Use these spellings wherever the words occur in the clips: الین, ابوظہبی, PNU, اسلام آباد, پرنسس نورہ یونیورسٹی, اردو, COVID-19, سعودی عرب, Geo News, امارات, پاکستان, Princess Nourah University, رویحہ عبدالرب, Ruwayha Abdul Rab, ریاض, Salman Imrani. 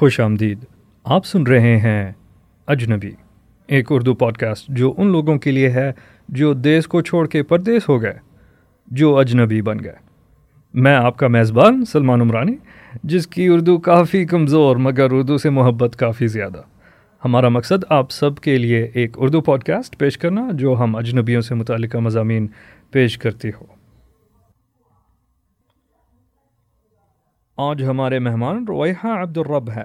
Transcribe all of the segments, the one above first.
خوش آمدید. آپ سن رہے ہیں اجنبی، ایک اردو پوڈکاسٹ جو ان لوگوں کے لیے ہے جو دیس کو چھوڑ کے پردیس ہو گئے، جو اجنبی بن گئے. میں آپ کا میزبان سلمان عمرانی، جس کی اردو کافی کمزور مگر اردو سے محبت کافی زیادہ. ہمارا مقصد آپ سب کے لیے ایک اردو پوڈکاسٹ پیش کرنا جو ہم اجنبیوں سے متعلقہ مضامین پیش کرتی ہو. آج ہمارے مہمان رویحہ عبدالرب ہے،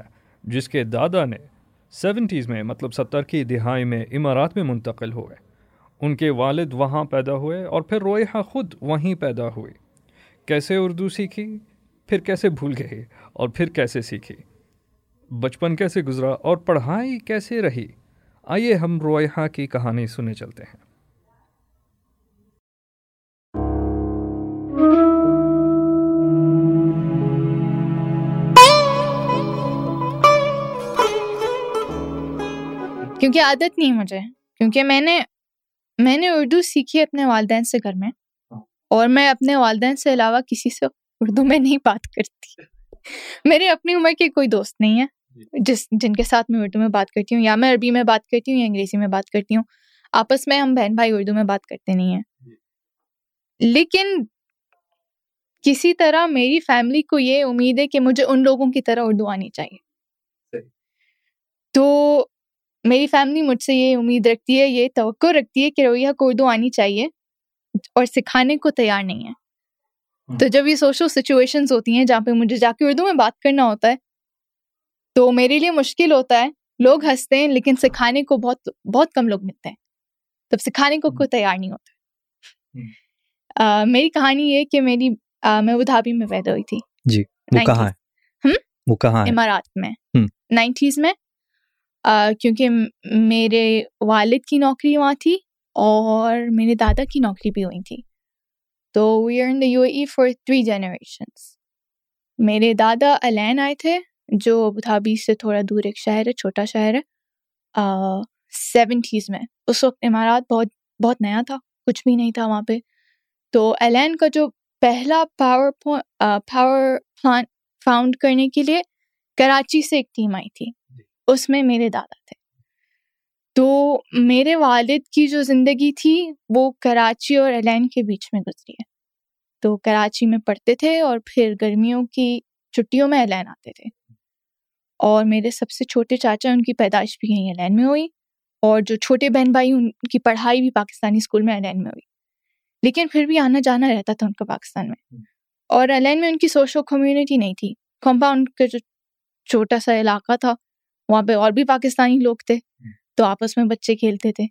جس کے دادا نے 70s میں مطلب 70 کی دہائی میں امارات میں منتقل ہوئے. ان کے والد وہاں پیدا ہوئے اور پھر رویحہ خود وہیں پیدا ہوئی. کیسے اردو سیکھی، پھر کیسے بھول گئی، اور پھر کیسے سیکھی، بچپن کیسے گزرا اور پڑھائی کیسے رہی، آئیے ہم رویحہ کی کہانی سننے چلتے ہیں. کیونکہ عادت نہیں مجھے، کیونکہ میں نے اردو سیکھی اپنے والدین سے گھر میں، اور میں اپنے والدین سے علاوہ کسی سے اردو میں نہیں بات کرتی. میرے اپنی عمر کے کوئی دوست نہیں ہے جن کے ساتھ میں اردو میں بات کرتی ہوں، یا میں عربی میں بات کرتی ہوں یا انگریزی میں بات کرتی ہوں. آپس میں ہم بہن بھائی اردو میں بات کرتے نہیں ہیں. لیکن کسی طرح میری فیملی کو یہ امید ہے کہ مجھے ان لوگوں کی طرح اردو آنی چاہیے. تو میری فیملی مجھ سے یہ امید رکھتی ہے، یہ توقع رکھتی ہے کہ رویحہ کو اردو آنی چاہیے، اور سکھانے کو تیار نہیں ہے. تو جب یہ سوشل سچویشنز ہوتی ہیں جہاں پہ مجھے جا کے اردو میں بات کرنا ہوتا ہے تو میرے لیے مشکل ہوتا ہے. لوگ ہنستے ہیں لیکن سکھانے کو بہت بہت کم لوگ ملتے ہیں، تب سکھانے کو کوئی تیار نہیں ہوتا. میری کہانی یہ کہ میں ابو دھابی میں پیدا ہوئی تھی. جی وہ کہاں ہے؟ امارات میں 90s میں. کیونکہ میرے والد کی نوکری وہاں تھی اور میرے دادا کی نوکری بھی ہوئی تھی. تو we are in the U A E for 3 generations. میرے دادا الین آئے تھے جو ابوظہبی سے تھوڑا دور ایک شہر ہے، چھوٹا شہر ہے، 70s میں. اس وقت امارات بہت بہت نیا تھا، کچھ بھی نہیں تھا وہاں پہ. تو الین کا جو پہلا پاور پلانٹ فاؤنڈ کرنے کے لیے کراچی سے ایک ٹیم آئی تھی، اس میں میرے دادا تھے. تو میرے والد کی جو زندگی تھی وہ کراچی اور الین کے بیچ میں گزری ہے. تو کراچی میں پڑھتے تھے اور پھر گرمیوں کی چھٹیوں میں الین آتے تھے. اور میرے سب سے چھوٹے چاچا، ان کی پیدائش بھی یہیں الین میں ہوئی، اور جو چھوٹے بہن بھائی ان کی پڑھائی بھی پاکستانی اسکول میں الین میں ہوئی. لیکن پھر بھی آنا جانا رہتا تھا ان کا پاکستان میں. اور الین میں ان کی سوشل کمیونٹی نہیں تھی، کمپاؤنڈ کا جو چھوٹا سا علاقہ تھا وہاں پہ اور بھی پاکستانی لوگ تھے، تو آپس میں بچے کھیلتے تھے.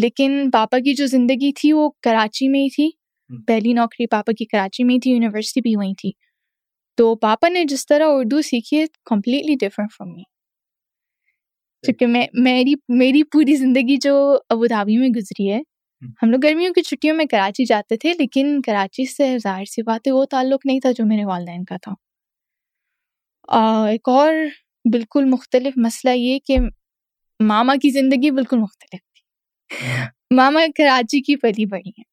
لیکن پاپا کی جو زندگی تھی وہ کراچی میں ہی تھی. پہلی نوکری پاپا کی کراچی میں ہی تھی، یونیورسٹی بھی وہیں تھی. تو پاپا نے جس طرح اردو سیکھی ہے کمپلیٹلی ڈفرینٹ فرام می، کیونکہ میری پوری زندگی جو ابوظہبی میں گزری ہے. ہم لوگ گرمیوں کی چھٹیوں میں کراچی جاتے تھے، لیکن کراچی سے ظاہر سی بات ہے وہ تعلق نہیں تھا جو میرے والدین کا تھا. ایک اور بالکل مختلف مسئلہ یہ کہ ماما کی زندگی بالکل مختلف تھی. ماما کراچی کی پلی بڑھی ہیں،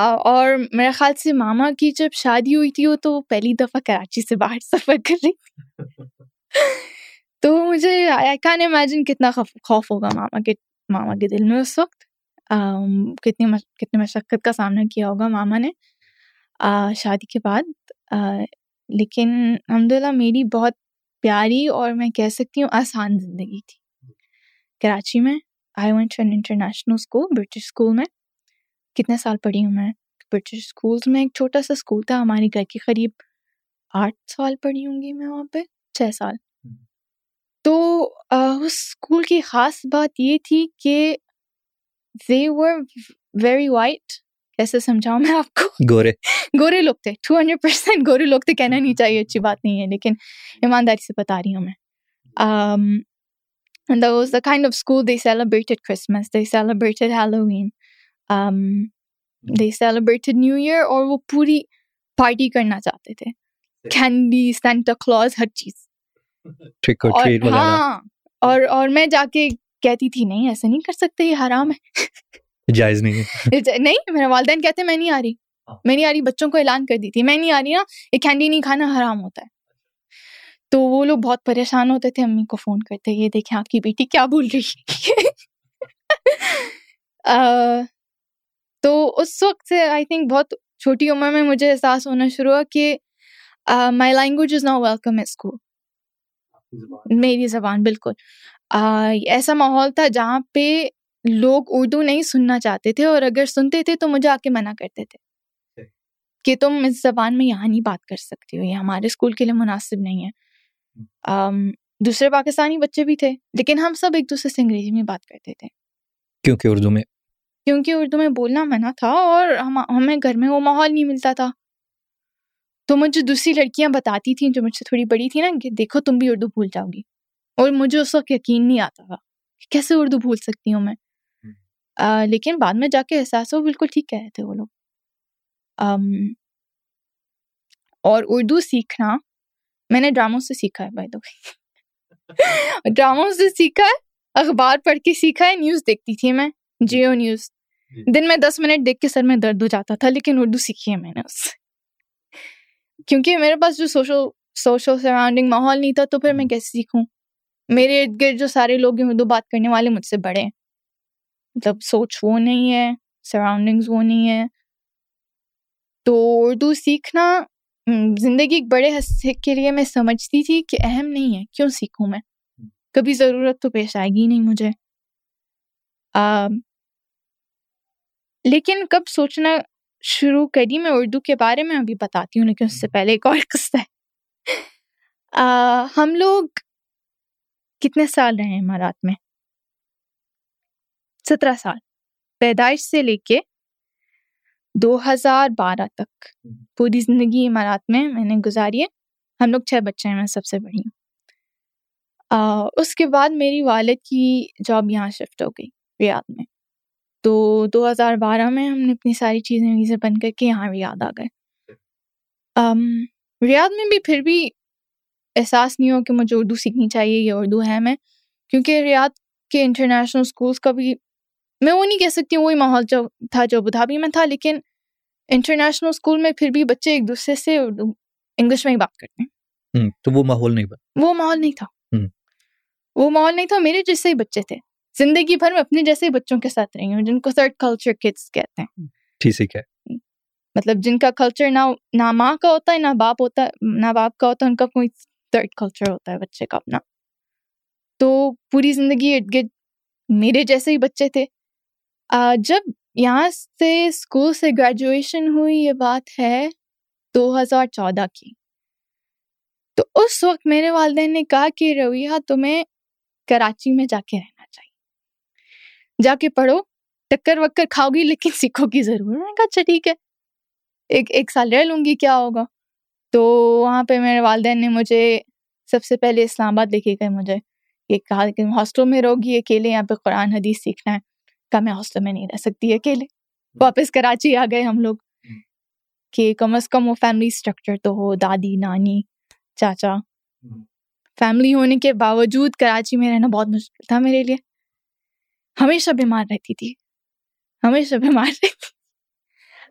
اور میرے خیال سے ماما کی جب شادی ہوئی تھی تو وہ پہلی دفعہ کراچی سے باہر سفر کر رہی تھی. تو مجھے آئی کین امیجن کتنا خوف ہوگا ماما کے دل میں اس وقت. کتنی مشقت کا سامنا کیا ہوگا ماما نے شادی کے بعد. لیکن الحمدللہ میری بہت پیاری اور میں کہہ سکتی ہوں آسان زندگی تھی کراچی میں. I went to an international school, British school میں. کتنے سال پڑھی ہوں میں برٹش اسکولز میں. ایک چھوٹا سا اسکول تھا ہمارے گھر کے قریب. 8 سال پڑھی ہوں گی میں وہاں پہ، 6 سال. تو اس اسکول کی خاص بات یہ تھی کہ they were very white. کیسے سمجھاؤں میں آپ کو، گورے لوگ تھے. 200% گورے لوگ تھے، کہنا نہیں چاہیے، اچھی بات نہیں ہے، لیکن ایمانداری سے بتا رہی ہوں میں. And that was the kind of school they celebrated Christmas, they celebrated Halloween, they celebrated New Year. اور وہ پوری پارٹی کرنا چاہتے تھے، کینڈی، سینٹا کلوز، ہر چیز، ٹرک اور ٹریٹ وغیرہ. ہاں، اور میں جا کے کہتی تھی نہیں، ایسا نہیں کر سکتے، یہ حرام ہے، جائز نہیں ہے. نہیں، میرے والدین کہتے میں نہیں آ رہی، میں نہیں آ رہی. بچوں کو اعلان کر دی تھی میں نہیں آ رہی نا، یہ کینڈی نہیں کھانا حرام ہوتا ہے. تو وہ لوگ بہت پریشان ہوتے تھے، امی کو فون کرتے، یہ دیکھیں آپ کی بیٹی کیا بول رہی ہے. تو اس وقت سے آئی تھنک بہت چھوٹی عمر میں مجھے احساس ہونا شروع ہوا کہ my language is not welcome at school, میری زبان بالکل ایسا ماحول تھا جہاں پہ لوگ اردو نہیں سننا چاہتے تھے، اور اگر سنتے تھے تو مجھے آ کے منع کرتے تھے کہ تم اس زبان میں یہاں نہیں بات کر سکتی ہو، یہ ہمارے اسکول کے لیے مناسب نہیں ہے. دوسرے پاکستانی بچے بھی تھے، لیکن ہم سب ایک دوسرے سے انگریزی میں بات کرتے تھے کیونکہ اردو میں بولنا منع تھا، اور ہمیں گھر میں وہ ماحول نہیں ملتا تھا. تو مجھے دوسری لڑکیاں بتاتی تھیں جو مجھ سے تھوڑی بڑی تھی نا، کہ دیکھو تم بھی اردو بھول جاؤ گی، اور مجھے اس وقت یقین نہیں آتا تھا کہ کیسے اردو بھول سکتی ہوں میں. لیکن بعد میں جا کے احساس ہو بالکل ٹھیک کہہ رہے تھے وہ لوگ. اور اردو سیکھنا میں نے ڈراموں سے سیکھا ہے، بائی دا وے، ڈراموں سے سیکھا ہے، اخبار پڑھ کے سیکھا ہے، نیوز دیکھتی تھی میں، جیو نیوز، دن میں 10 منٹ دیکھ کے سر میں درد ہو جاتا تھا، لیکن اردو سیکھی ہے میں نے اس سے، کیونکہ میرے پاس جو سوشل سراؤنڈنگ ماحول نہیں تھا، تو پھر میں کیسے سیکھوں. میرے ارد گرد جو سارے لوگ ہیں اردو بات کرنے والے مجھ سے بڑے ہیں، مطلب سوچ وہ نہیں ہے، سراؤنڈنگز وہ نہیں ہے. تو اردو سیکھنا زندگی ایک بڑے حصے کے لیے میں سمجھتی تھی کہ اہم نہیں ہے، کیوں سیکھوں میں، کبھی ضرورت تو پیش آئے گی نہیں مجھے. لیکن کب سوچنا شروع کری میں اردو کے بارے میں، ابھی بتاتی ہوں، لیکن اس سے پہلے ایک اور قصہ ہے. ہم لوگ کتنے سال رہے ہیں امارات میں؟ 17 سال، پیدائش سے لے کے 2012 تک پوری زندگی امارات میں نے گزاری ہے. ہم لوگ 6 بچے ہیں، میں سب سے بڑی ہوں. اس کے بعد میری والد کی جاب یہاں شفٹ ہو گئی ریاض میں، تو 2012 میں ہم نے اپنی ساری چیزیں وہیں سے بند کر کے یہاں ریاض آ گئے. ریاض میں بھی پھر بھی احساس نہیں ہو کہ مجھے اردو سیکھنی چاہیے، یہ اردو ہے میں، کیونکہ ریاض کے انٹرنیشنل اسکولس کا بھی میں وہ نہیں کہہ سکتی ہوں، وہی ماحول جو تھا جو ابوظہبی میں تھا، لیکن انٹرنیشنل اسکول میں پھر بھی بچے ایک دوسرے سے اردو انگلش میں ہی بات کرتے ہیں، تو وہ ماحول نہیں تھا. میرے جیسے ہی بچے تھے، زندگی بھر میں اپنے جیسے بچوں کے ساتھ رہی ہوں، جن کو تھرڈ کلچر کڈس کہتے ہیں، ٹھیک ہے، مطلب جن کا کلچر نہ ماں کا ہوتا ہے، نہ باپ کا ہوتا ہے، ان کا کوئی تھرڈ کلچر ہوتا ہے بچے کا اپنا. تو پوری زندگی ارد گرد میرے جیسے ہی بچے تھے. جب یہاں سے اسکول سے گریجویشن ہوئی، یہ بات ہے 2014 کی، تو اس وقت میرے والدین نے کہا کہ رویحہ تمہیں کراچی میں جا کے رہنا چاہیے، جا کے پڑھو، ٹکر وکر کھاؤ گی لیکن سیکھو گی ضرور. میں نے کہا اچھا ٹھیک ہے، ایک سال رہ لوں گی، کیا ہوگا. تو وہاں پہ میرے والدین نے مجھے سب سے پہلے اسلام آباد لے کے گئے، مجھے یہ کہا کہ ہاسٹل میں رہو گی اکیلے، یہاں پہ قرآن حدیث سیکھنا ہے. کہا میں ہاسٹل میں نہیں رہ سکتی اکیلے. واپس کراچی آ گئے ہم لوگ کہ کم از کم وہ فیملی اسٹرکچر تو ہو، دادی نانی چاچا. فیملی ہونے کے باوجود کراچی میں رہنا بہت مشکل تھا میرے لیے، ہمیشہ بیمار رہتی تھی،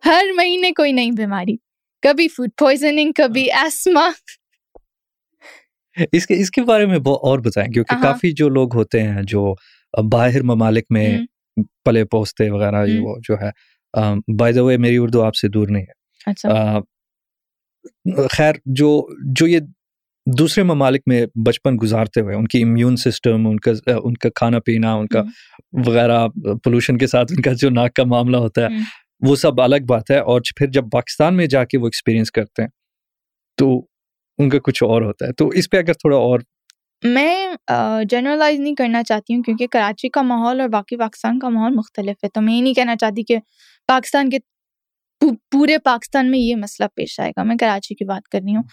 ہر مہینے کوئی نئی بیماری، کبھی فوڈ پوائزننگ، کبھی ایسما. اس کے بارے میں اور بتائیں، کیونکہ کافی جو لوگ ہوتے ہیں جو باہر ممالک میں پلے پوستے وغیرہ، وہ جو ہے، بائی دا وے میری اردو آپ سے دور نہیں ہے، اچھا خیر، جو یہ دوسرے ممالک میں بچپن گزارتے ہوئے، ان کی امیون سسٹم، ان کا کھانا پینا، ان کا وغیرہ، پولوشن کے ساتھ ان کا جو ناک کا معاملہ ہوتا ہے، وہ سب الگ بات ہے. اور پھر جب پاکستان میں جا کے وہ ایکسپیرینس کرتے ہیں تو ان کا کچھ اور ہوتا ہے. تو اس پہ اگر تھوڑا اور میں جنرلائز نہیں کرنا چاہتی ہوں، کیونکہ کراچی کا ماحول اور باقی پاکستان کا ماحول مختلف ہے، تو میں یہ نہیں کہنا چاہتی کہ پاکستان کے پورے پاکستان میں یہ مسئلہ پیش آئے گا. میں کراچی کی بات کر رہی ہوں.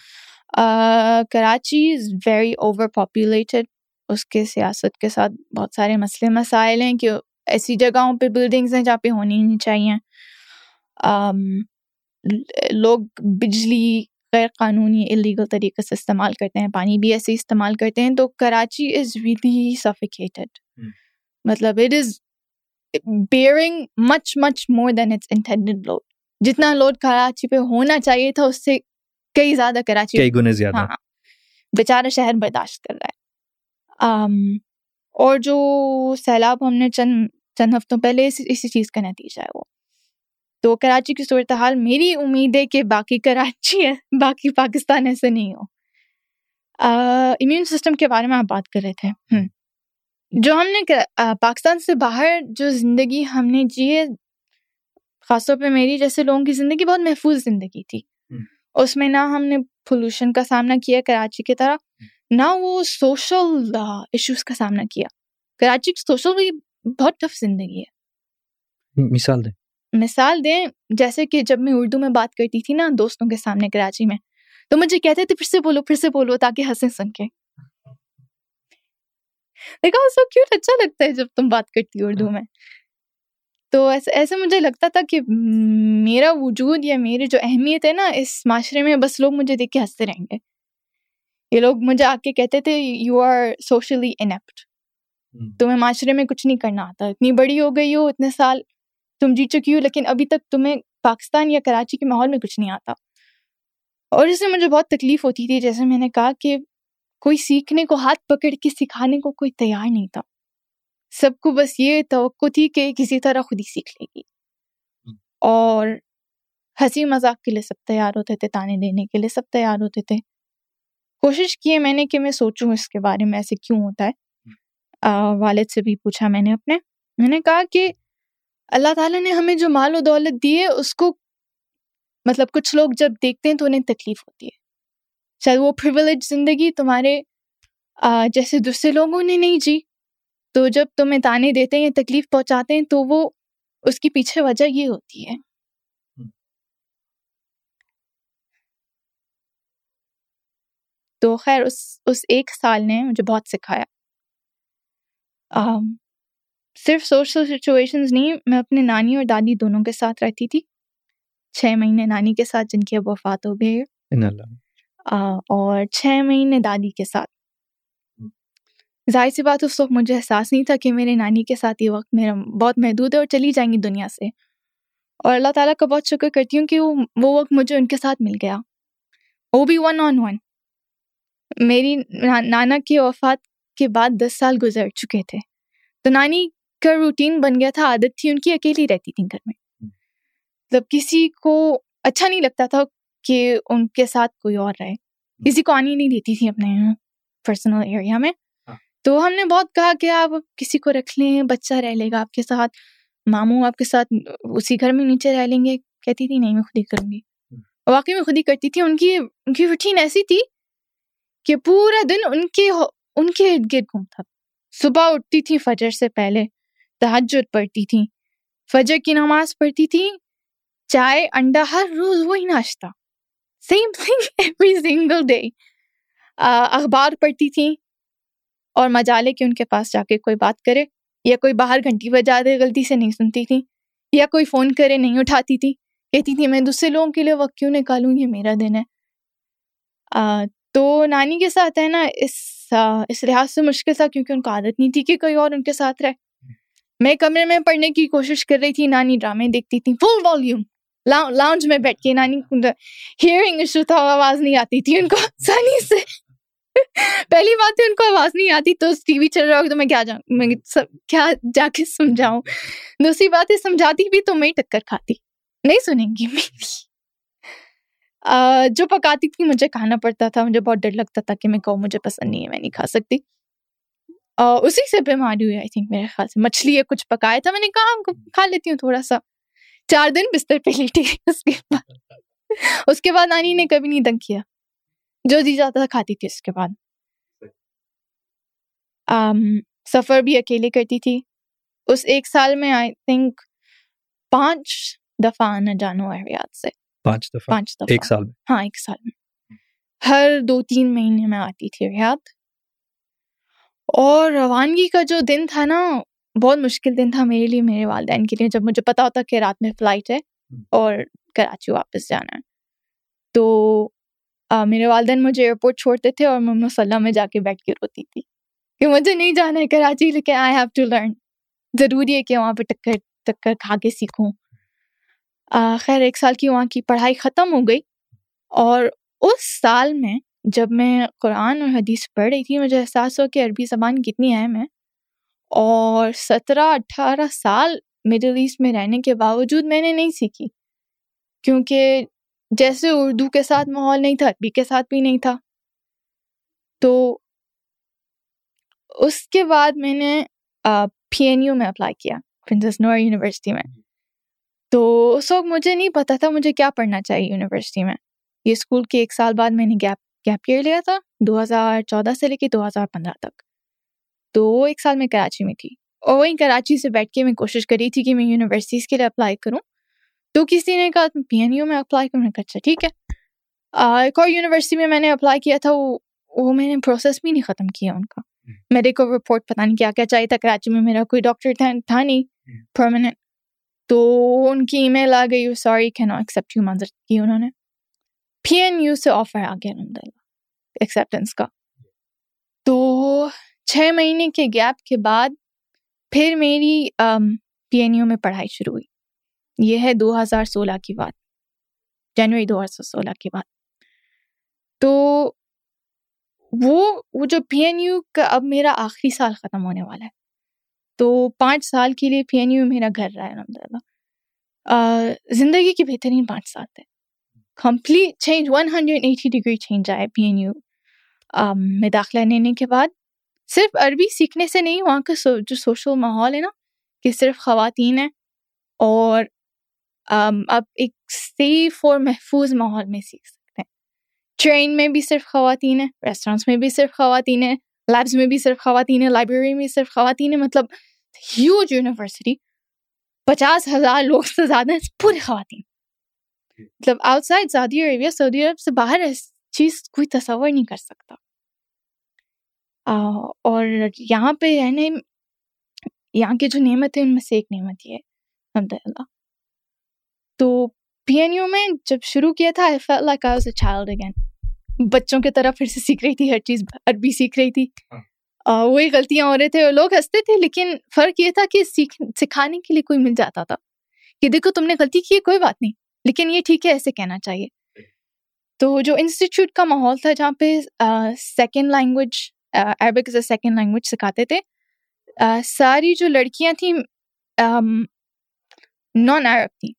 Karachi is very over populated, اس کے سیاست کے ساتھ بہت سارے مسئلے مسائل ہیں کہ ایسی جگہوں پہ بلڈنگز ہیں جہاں پہ ہونی نہیں چاہیے. لوگ بجلی غیر قانونی الیگل طریقے سے استعمال کرتے ہیں، پانی بھی ایسے استعمال کرتے ہیں. تو کراچی از ریلی سفیکیٹڈ، مطلب it is bearing much much more than its intended load. جتنا لوڈ کراچی پہ ہونا چاہیے تھا اس سے کئی زیادہ کراچی، کئی گنے زیادہ. بیچارہ شہر برداشت کر رہا ہے. اور جو سیلاب ہم نے چند ہفتوں پہلے اسی چیز کا نتیجہ ہے وہ. تو کراچی کی صورتحال میری امید ہے کہ باقی کراچی ہے، باقی پاکستان ایسے نہیں ہو. امیون سسٹم کے بارے میں آپ بات کر رہے تھے. جو ہم نے پاکستان سے باہر جو زندگی ہم نے جی ہے، خاص طور پہ میری جیسے لوگوں کی زندگی بہت محفوظ زندگی تھی. اس میں نہ ہم نے پولوشن کا سامنا کیا کراچی کی طرح، نہ وہ سوشل ایشوز کا سامنا کیا. کراچی کی سوشل بھی بہت ٹف زندگی ہے. مثال دیں جیسے کہ جب میں اردو میں بات کرتی تھی نا دوستوں کے سامنے کراچی میں، تو مجھے کہتے تھے پھر سے بولو تاکہ ہنسیں سنکیں. دیکھا سو کیوٹ، اچھا لگتا ہے جب تم بات کرتی ہو اردو میں. تو ایسے مجھے لگتا تھا کہ میرا وجود یا میری جو اہمیت ہے نا اس معاشرے میں، بس لوگ مجھے دیکھ کے ہنستے رہیں گے. یہ لوگ مجھے آ کے کہتے تھے یو آر سوشلی انیپٹ، تمہیں معاشرے میں کچھ نہیں کرنا آتا، اتنی بڑی ہو گئی ہو، اتنے سال تم جی چکی ہو لیکن ابھی تک تمہیں پاکستان یا کراچی کے ماحول میں کچھ نہیں آتا. اور اس سے مجھے بہت تکلیف ہوتی تھی. جیسے میں نے کہا کہ کوئی سیکھنے کو ہاتھ پکڑ کے سکھانے کو کوئی تیار نہیں تھا. سب کو بس یہ توقع تھی کہ کسی طرح خود ہی سیکھ لے گی، اور ہنسی مذاق کے لیے سب تیار ہوتے تھے، تانے دینے کے لیے سب تیار ہوتے تھے. کوشش کی ہے میں نے کہ میں سوچوں اس کے بارے میں ایسے کیوں ہوتا ہے. والد سے بھی پوچھا میں نے اپنے، میں نے کہا کہ اللہ تعالیٰ نے ہمیں جو مال و دولت دی ہے اس کو مطلب کچھ لوگ جب دیکھتے ہیں تو انہیں تکلیف ہوتی ہے. شاید وہ پریویلیج زندگی تمہارے جیسے دوسرے لوگوں نے نہیں جی، تو جب تمہیں تانے دیتے ہیں یا تکلیف پہنچاتے ہیں تو وہ اس کی پیچھے وجہ یہ ہوتی ہے. تو خیر اس ایک سال نے مجھے بہت سکھایا. صرف سوشل سچویشنز نہیں، میں اپنے نانی اور دادی دونوں کے ساتھ رہتی تھی 6 مہینے نانی کے ساتھ جن کی اب وفات ہو گئی ہے، اور 6 مہینے دادی کے ساتھ. ظاہر سی بات اس وقت مجھے احساس نہیں تھا کہ میرے نانی کے ساتھ یہ وقت میرا بہت محدود ہے اور چلی جائیں گی دنیا سے. اور اللہ تعالیٰ کا بہت شکر کرتی ہوں کہ وہ وقت مجھے ان کے ساتھ مل گیا، وہ بھی 1-on-1. میری نانا کی وفات کے بعد 10 سال گزر چکے تھے، تو نانی کا روٹین بن گیا تھا، عادت تھی ان کی، اکیلی رہتی تھیں گھر میں. مطلب کسی کو اچھا نہیں لگتا تھا کہ ان کے ساتھ کوئی اور رہے، کسی کو آنے نہیں دیتی تھی اپنے پرسنل ایریا میں. تو ہم نے بہت کہا کہ آپ کسی کو رکھ لیں، بچہ رہ لے گا آپ کے ساتھ، ماموں آپ کے ساتھ اسی گھر میں نیچے رہ لیں گے. کہتی تھی نہیں، میں خود ہی کروں گی. واقعی میں خود ہی کرتی تھی. ان کی روٹین ایسی تھی کہ پورا دن ان کے ارد گرد گھومتا. صبح اٹھتی تھی فجر سے پہلے، تہجد پڑھتی تھی، فجر کی نماز پڑھتی تھی، چائے انڈا ہر روز وہی ناشتہ، same thing every single day. اخبار پڑھتی تھی اور مجالے کے ان کے پاس جا کے کوئی بات کرے، یا کوئی باہر گھنٹی بجا دے غلطی سے نہیں سنتی تھی، یا کوئی فون کرے نہیں اٹھاتی تھی. کہتی تھی میں دوسرے لوگوں کے لیے وقت کیوں نکالوں، یہ میرا دن ہے. تو نانی کے ساتھ ہے نا اس لحاظ سے مشکل تھا کیونکہ ان کو عادت نہیں تھی کہ کوئی اور ان کے ساتھ رہے. میں کمرے میں پڑھنے کی کوشش کر رہی تھی، نانی ڈرامے دیکھتی تھی فل والیوم، لاؤنج میں بیٹھ کے. نانی ہیئرنگ ایشو تھا، آواز نہیں آتی تھی ان کو آسانی سے. پہلی بات ہے ان کو آواز نہیں آتی، تو ٹی وی چل رہا ہوگا تو میں کیا جا کے سمجھاؤں. دوسری بات ہے سمجھاتی بھی تو میں ہی ٹکر کھاتی، نہیں سنیں گی میری. جو پکاتی تھی مجھے کھانا پڑتا تھا، مجھے بہت ڈر لگتا تھا کہ میں کہوں مجھے پسند نہیں ہے، میں نہیں کھا سکتی. اسی سے بیماری ہوئی آئی تھنک میرے خیال سے. مچھلی یا کچھ پکایا تھا، میں نے کہا کھا لیتی ہوں تھوڑا سا. 4 دن بستر پہ لیٹی گئی. اس کے بعد نانی نے کبھی نہیں تنگ کیا، جو جی جاتا تھا کھاتی تھی. اس کے بعد سفر بھی اکیلے کرتی تھی. اس ایک سال میں آئی تھنک 5 دفعہ آنا جانا ہوا ریاض سے. 5 دفعہ ایک سال میں؟ ہاں، ایک سال میں ہر 2-3 مہینے میں آتی تھی ریاض. اور روانگی کا جو دن تھا نا، بہت مشکل دن تھا میرے لیے، میرے والدین کے لیے. جب مجھے پتا ہوتا کہ رات میں فلائٹ ہے اور کراچی واپس جانا ہے، تو میرے والدین مجھے ایئرپورٹ چھوڑتے تھے اور میں مصلی میں جا کے بیٹھ کے روتی تھی کہ مجھے نہیں جانا ہے کراچی، لیکن آئی ہیو ٹو لرن، ضروری ہے کہ وہاں پہ ٹکر کھا کے سیکھوں. خیر ایک سال کی وہاں کی پڑھائی ختم ہو گئی، اور اس سال میں جب میں قرآن اور حدیث پڑھ رہی تھی مجھے احساس ہو کہ عربی زبان کتنی اہم ہے، اور 17-18 سال مڈل ایسٹ میں رہنے کے باوجود میں نے نہیں سیکھی، کیونکہ جیسے اردو کے ساتھ ماحول نہیں تھا، عربی کے ساتھ بھی نہیں تھا۔ تو اس کے بعد میں نے PNU میں اپلائی کیا، پرنسس نورہ یونیورسٹی میں۔ تو اس وقت مجھے نہیں پتہ تھا مجھے کیا پڑھنا چاہیے یونیورسٹی میں۔ یہ اسکول کے 1 سال بعد میں نے گیپ ایئر لیا تھا، 2014 سے لے کے 2015 تک۔ تو وہ 1 سال میں کراچی میں تھی، اور وہیں کراچی سے بیٹھ کے میں کوشش کری تھی کہ میں یونیورسٹیز کے لیے اپلائی کروں۔ تو کسی نے کہا تم PNU میں اپلائی کروں، میں نے کہا اچھا ٹھیک ہے۔ ایک اور یونیورسٹی میں نے اپلائی کیا تھا، وہ میں نے پروسیس بھی نہیں ختم کیا ان کا۔ میرے کو رپورٹ پتہ نہیں کیا کیا چاہیے تھا، کراچی میں میرا کوئی ڈاکٹر تھا نہیں پرماننٹ۔ تو ان کی ای میل آ گئی، سوری کی ناٹ ایکسیپٹ یو، منظر کی انہوں نے۔ PNU سے آفر آ گیا الحمد للہ ایکسیپٹینس کا۔ تو 6 مہینے کے گیپ کے بعد پھر میری PNU میں پڑھائی شروع ہوئی۔ یہ ہے 2016 کی بات، جنوری 2016 کی بات۔ تو وہ جو PNU کا اب میرا آخری سال ختم ہونے والا ہے، تو 5 سال کے لیے PNU میرا گھر رہا ہے الحمد للہ۔ زندگی کے بہترین 5 سال تھے، کمپلیٹ چینج، 180 ڈگری چینج آیا PNU میں داخلہ لینے کے بعد۔ صرف عربی سیکھنے سے نہیں، وہاں کا جو سوشل ماحول ہے نا، کہ صرف خواتین ہیں، اور آپ ایک سیف اور محفوظ ماحول میں سیکھ سکتے ہیں۔ ٹرین میں بھی صرف خواتین ہیں، ریسٹورینٹس میں بھی صرف خواتین ہیں، لیبس میں بھی صرف خواتین ہیں، لائبریری میں صرف خواتین ہیں۔ مطلب ہیوج یونیورسٹی، 50,000 لوگ سے زیادہ ہیں، پورے خواتین۔ مطلب آؤٹ سائڈ سعودی عربیہ، سعودی عرب سے باہر اس چیز کوئی تصور نہیں کر سکتا۔ اور یہاں پہ رہنے، یہاں کے جو نعمت ہیں ان میں سے ایک نعمت یہ ہے الحمد للہ۔ تو PNU میں جب شروع کیا تھا، I felt like I was a child again۔ بچوں کی طرح پھر سے سیکھ رہی تھی ہر چیز، عربی سیکھ رہی تھی، وہی غلطیاں ہو رہے تھے، لوگ ہنستے تھے، لیکن فرق یہ تھا کہ سکھانے کے لیے کوئی مل جاتا تھا کہ دیکھو تم نے غلطی کی ہے، کوئی بات نہیں، لیکن یہ ٹھیک ہے، ایسے کہنا چاہیے۔ تو جو انسٹیٹیوٹ کا ماحول تھا، جہاں پہ second language, Arabic as a second language سکھاتے تھے، ساری جو لڑکیاں تھیں نان عرب تھیں۔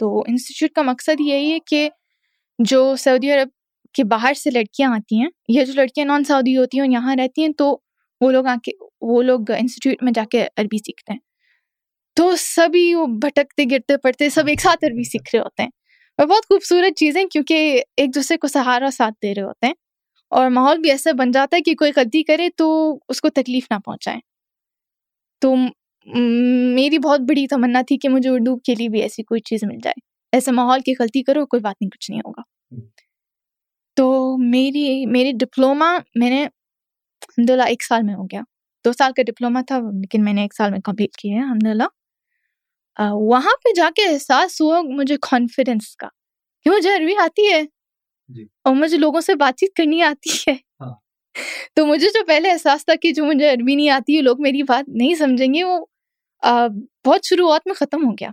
تو انسٹیٹیوٹ کا مقصد یہی ہے کہ جو سعودی عرب کے باہر سے لڑکیاں آتی ہیں، یہ جو لڑکیاں نان سعودی ہوتی ہیں اور یہاں رہتی ہیں، تو وہ لوگ انسٹیٹیوٹ میں جا کے عربی سیکھتے ہیں۔ تو سبھی وہ بھٹکتے گرتے پڑتے، سب ایک ساتھ عربی سیکھ رہے ہوتے ہیں، اور بہت خوبصورت چیزیں، کیونکہ ایک دوسرے کو سہارا ساتھ دے رہے ہوتے ہیں، اور ماحول بھی ایسا بن جاتا ہے کہ کوئی غلطی کرے تو اس کو تکلیف نہ پہنچائیں۔ تو میری بہت بڑی تمنا تھی کہ مجھے اردو کے لیے بھی ایسی کوئی چیز مل جائے، ایسے ماحول کی غلطی کرو کوئی بات نہیں، کچھ نہیں ہوگا۔ تو میرے ڈپلوما میں نے الحمد للہ 1 سال میں ہو گیا، 2 سال کا ڈپلوما تھا لیکن میں نے 1 سال میں کمپلیٹ کیا ہے الحمد للہ۔ وہاں پہ جا کے احساس ہوا مجھے کانفیڈنس کا، کہ مجھے عربی آتی ہے اور مجھے لوگوں سے بات چیت کرنی آتی ہے۔ تو مجھے جو پہلے احساس تھا کہ جو مجھے عربی نہیں آتی ہے، لوگ میری بات نہیں سمجھیں گے، وہ بہت شروعات میں ختم ہو گیا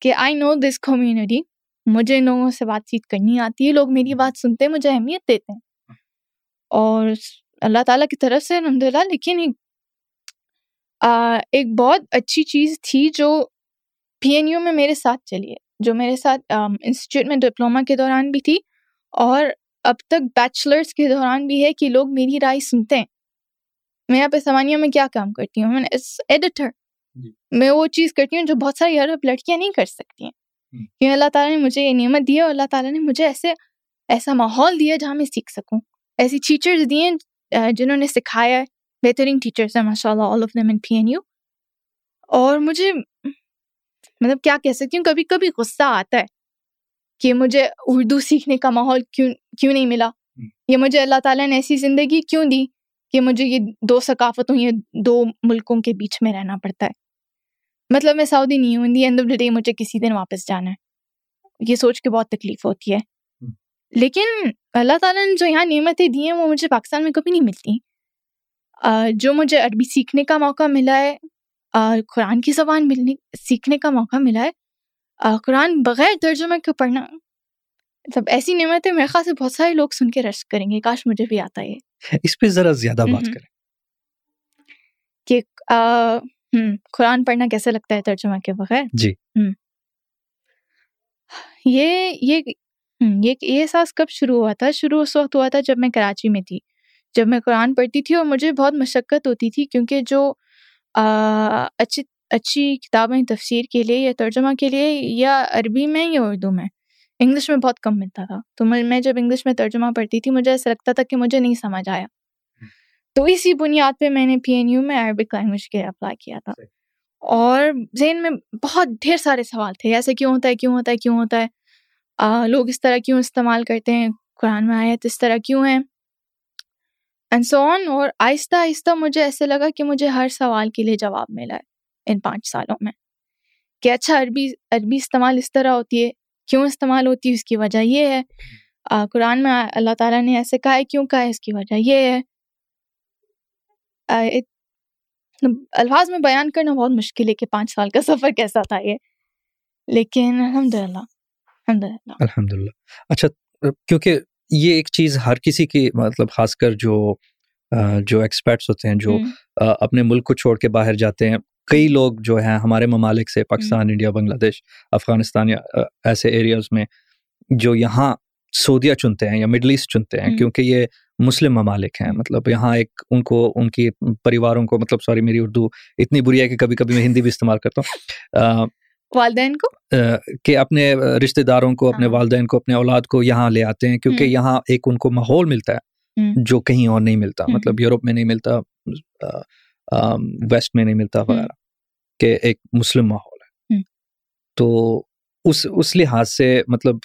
کہ آئی نو دس کمیونٹی، مجھے لوگوں سے بات چیت کرنی آتی ہے، لوگ میری بات سنتے ہیں، مجھے اہمیت دیتے ہیں، اور اللہ تعالیٰ کی طرف سے الحمد للہ۔ لیکن ایک بہت اچھی چیز تھی جو PNU میں میرے ساتھ چلی ہے، جو میرے ساتھ انسٹیٹیوٹ میں ڈپلوما کے دوران بھی تھی اور اب تک بیچلرس کے دوران بھی ہے، کہ لوگ میری رائے سنتے ہیں۔ میں یہاں پہ سمانیہ میں کیا کام کرتی ہوں، میں ایڈیٹر، میں وہ چیز کرتی ہوں جو بہت ساری عرب لڑکیاں نہیں کر سکتی ہیں، کہ اللہ تعالیٰ نے مجھے یہ نعمت دی ہے، اور اللہ تعالیٰ نے مجھے ایسا ماحول دیا جہاں میں سیکھ سکوں، ایسی ٹیچرز دیے ہیں جنہوں نے سکھایا ہے، بہترین ٹیچرس ہیں ماشاء اللہ، all of them in PNU۔ اور مجھے مطلب کیا کہہ سکتی ہوں، کبھی کبھی غصہ آتا ہے کہ مجھے اردو سیکھنے کا ماحول کیوں نہیں ملا، یا مجھے اللہ تعالیٰ نے ایسی زندگی کیوں دی کہ مجھے یہ 2 ثقافتوں، یہ 2 ملکوں کے بیچ میں رہنا پڑتا ہے۔ مطلب میں سعودی نہیں ہوں، اینڈ آف دی ڈے مجھے کسی دن واپس جانا ہے، یہ سوچ کے بہت تکلیف ہوتی ہے، لیکن اللہ تعالیٰ نے جو یہاں نعمتیں دی ہیں وہ مجھے پاکستان میں کبھی نہیں ملتی۔ جو مجھے عربی سیکھنے کا موقع ملا ہے، قرآن کی زبان سیکھنے کا موقع ملا ہے، قرآن بغیر ترجمہ کے پڑھنا مطلب ایسی نعمت ہے، میرے خیال سے بہت سارے لوگ سن کے رشک کریں گے کاش مجھے بھی آتا ہے. اس پہ ذرا زیادہ بات کریں کہ قرآن پڑھنا کیسے لگتا ہے ترجمہ کے بغیر. جی یہ احساس کب شروع ہوا تھا؟ شروع اس وقت ہوا تھا جب میں کراچی میں تھی، جب میں قرآن پڑھتی تھی اور مجھے بہت مشقت ہوتی تھی، کیونکہ جو اچھی کتابیں تفسیر کے لیے یا ترجمہ کے لیے یا عربی میں یا اردو میں، انگلش میں بہت کم ملتا تھا. تو میں جب انگلش میں ترجمہ پڑھتی تھی مجھے ایسا لگتا تھا کہ مجھے نہیں سمجھ آیا. تو اسی بنیاد پہ میں نے PNU میں عربک لینگویج کے اپلائی کیا تھا، اور ذہن میں بہت ڈھیر سارے سوال تھے، ایسے کیوں ہوتا ہے، کیوں ہوتا ہے، کیوں ہوتا ہے، لوگ اس طرح کیوں استعمال کرتے ہیں، قرآن میں آیت اس طرح کیوں ہیں، اینڈ سو آن. اور آہستہ آہستہ مجھے ایسے لگا کہ مجھے ہر سوال کے لیے جواب ملا ہے ان 5 سالوں میں، کہ اچھا عربی استعمال اس طرح ہوتی ہے، کیوں استعمال ہوتی ہے، اس کی وجہ یہ ہے، قرآن میں اللہ تعالیٰ نے ایسے کہا ہے، کیوں کہا ہے، اس کی وجہ یہ ہے. الفاظ میں بیان کرنا بہت مشکل ہے کہ 5 سال کا سفر کیسا تھا یہ، لیکن الحمدللہ. اچھا، کیونکہ یہ ایک چیز ہر کسی کی، مطلب خاص کر جو ایکسپیٹس ہوتے ہیں، جو اپنے ملک کو چھوڑ کے باہر جاتے ہیں، کئی لوگ جو ہیں ہمارے ممالک سے، پاکستان، انڈیا، بنگلہ دیش، افغانستان یا ایسے ایریاز میں، جو یہاں سعودیہ چنتے ہیں یا مڈل ایسٹ چنتے ہیں، کیونکہ یہ مسلم ممالک ہیں. مطلب یہاں ایک ان کی پریواروں کو، مطلب سوری میری اردو اتنی بری ہے کہ کبھی کبھی میں ہندی بھی استعمال کرتا ہوں، والدین کو، کہ اپنے رشتہ داروں کو، اپنے والدین کو، اپنے اولاد کو یہاں لے آتے ہیں، کیونکہ یہاں ایک ان کو ماحول ملتا ہے جو کہیں اور نہیں ملتا، مطلب یورپ میں نہیں ملتا، ویسٹ میں نہیں ملتا وغیرہ، کہ ایک مسلم ماحول ہے. تو اس لحاظ سے مطلب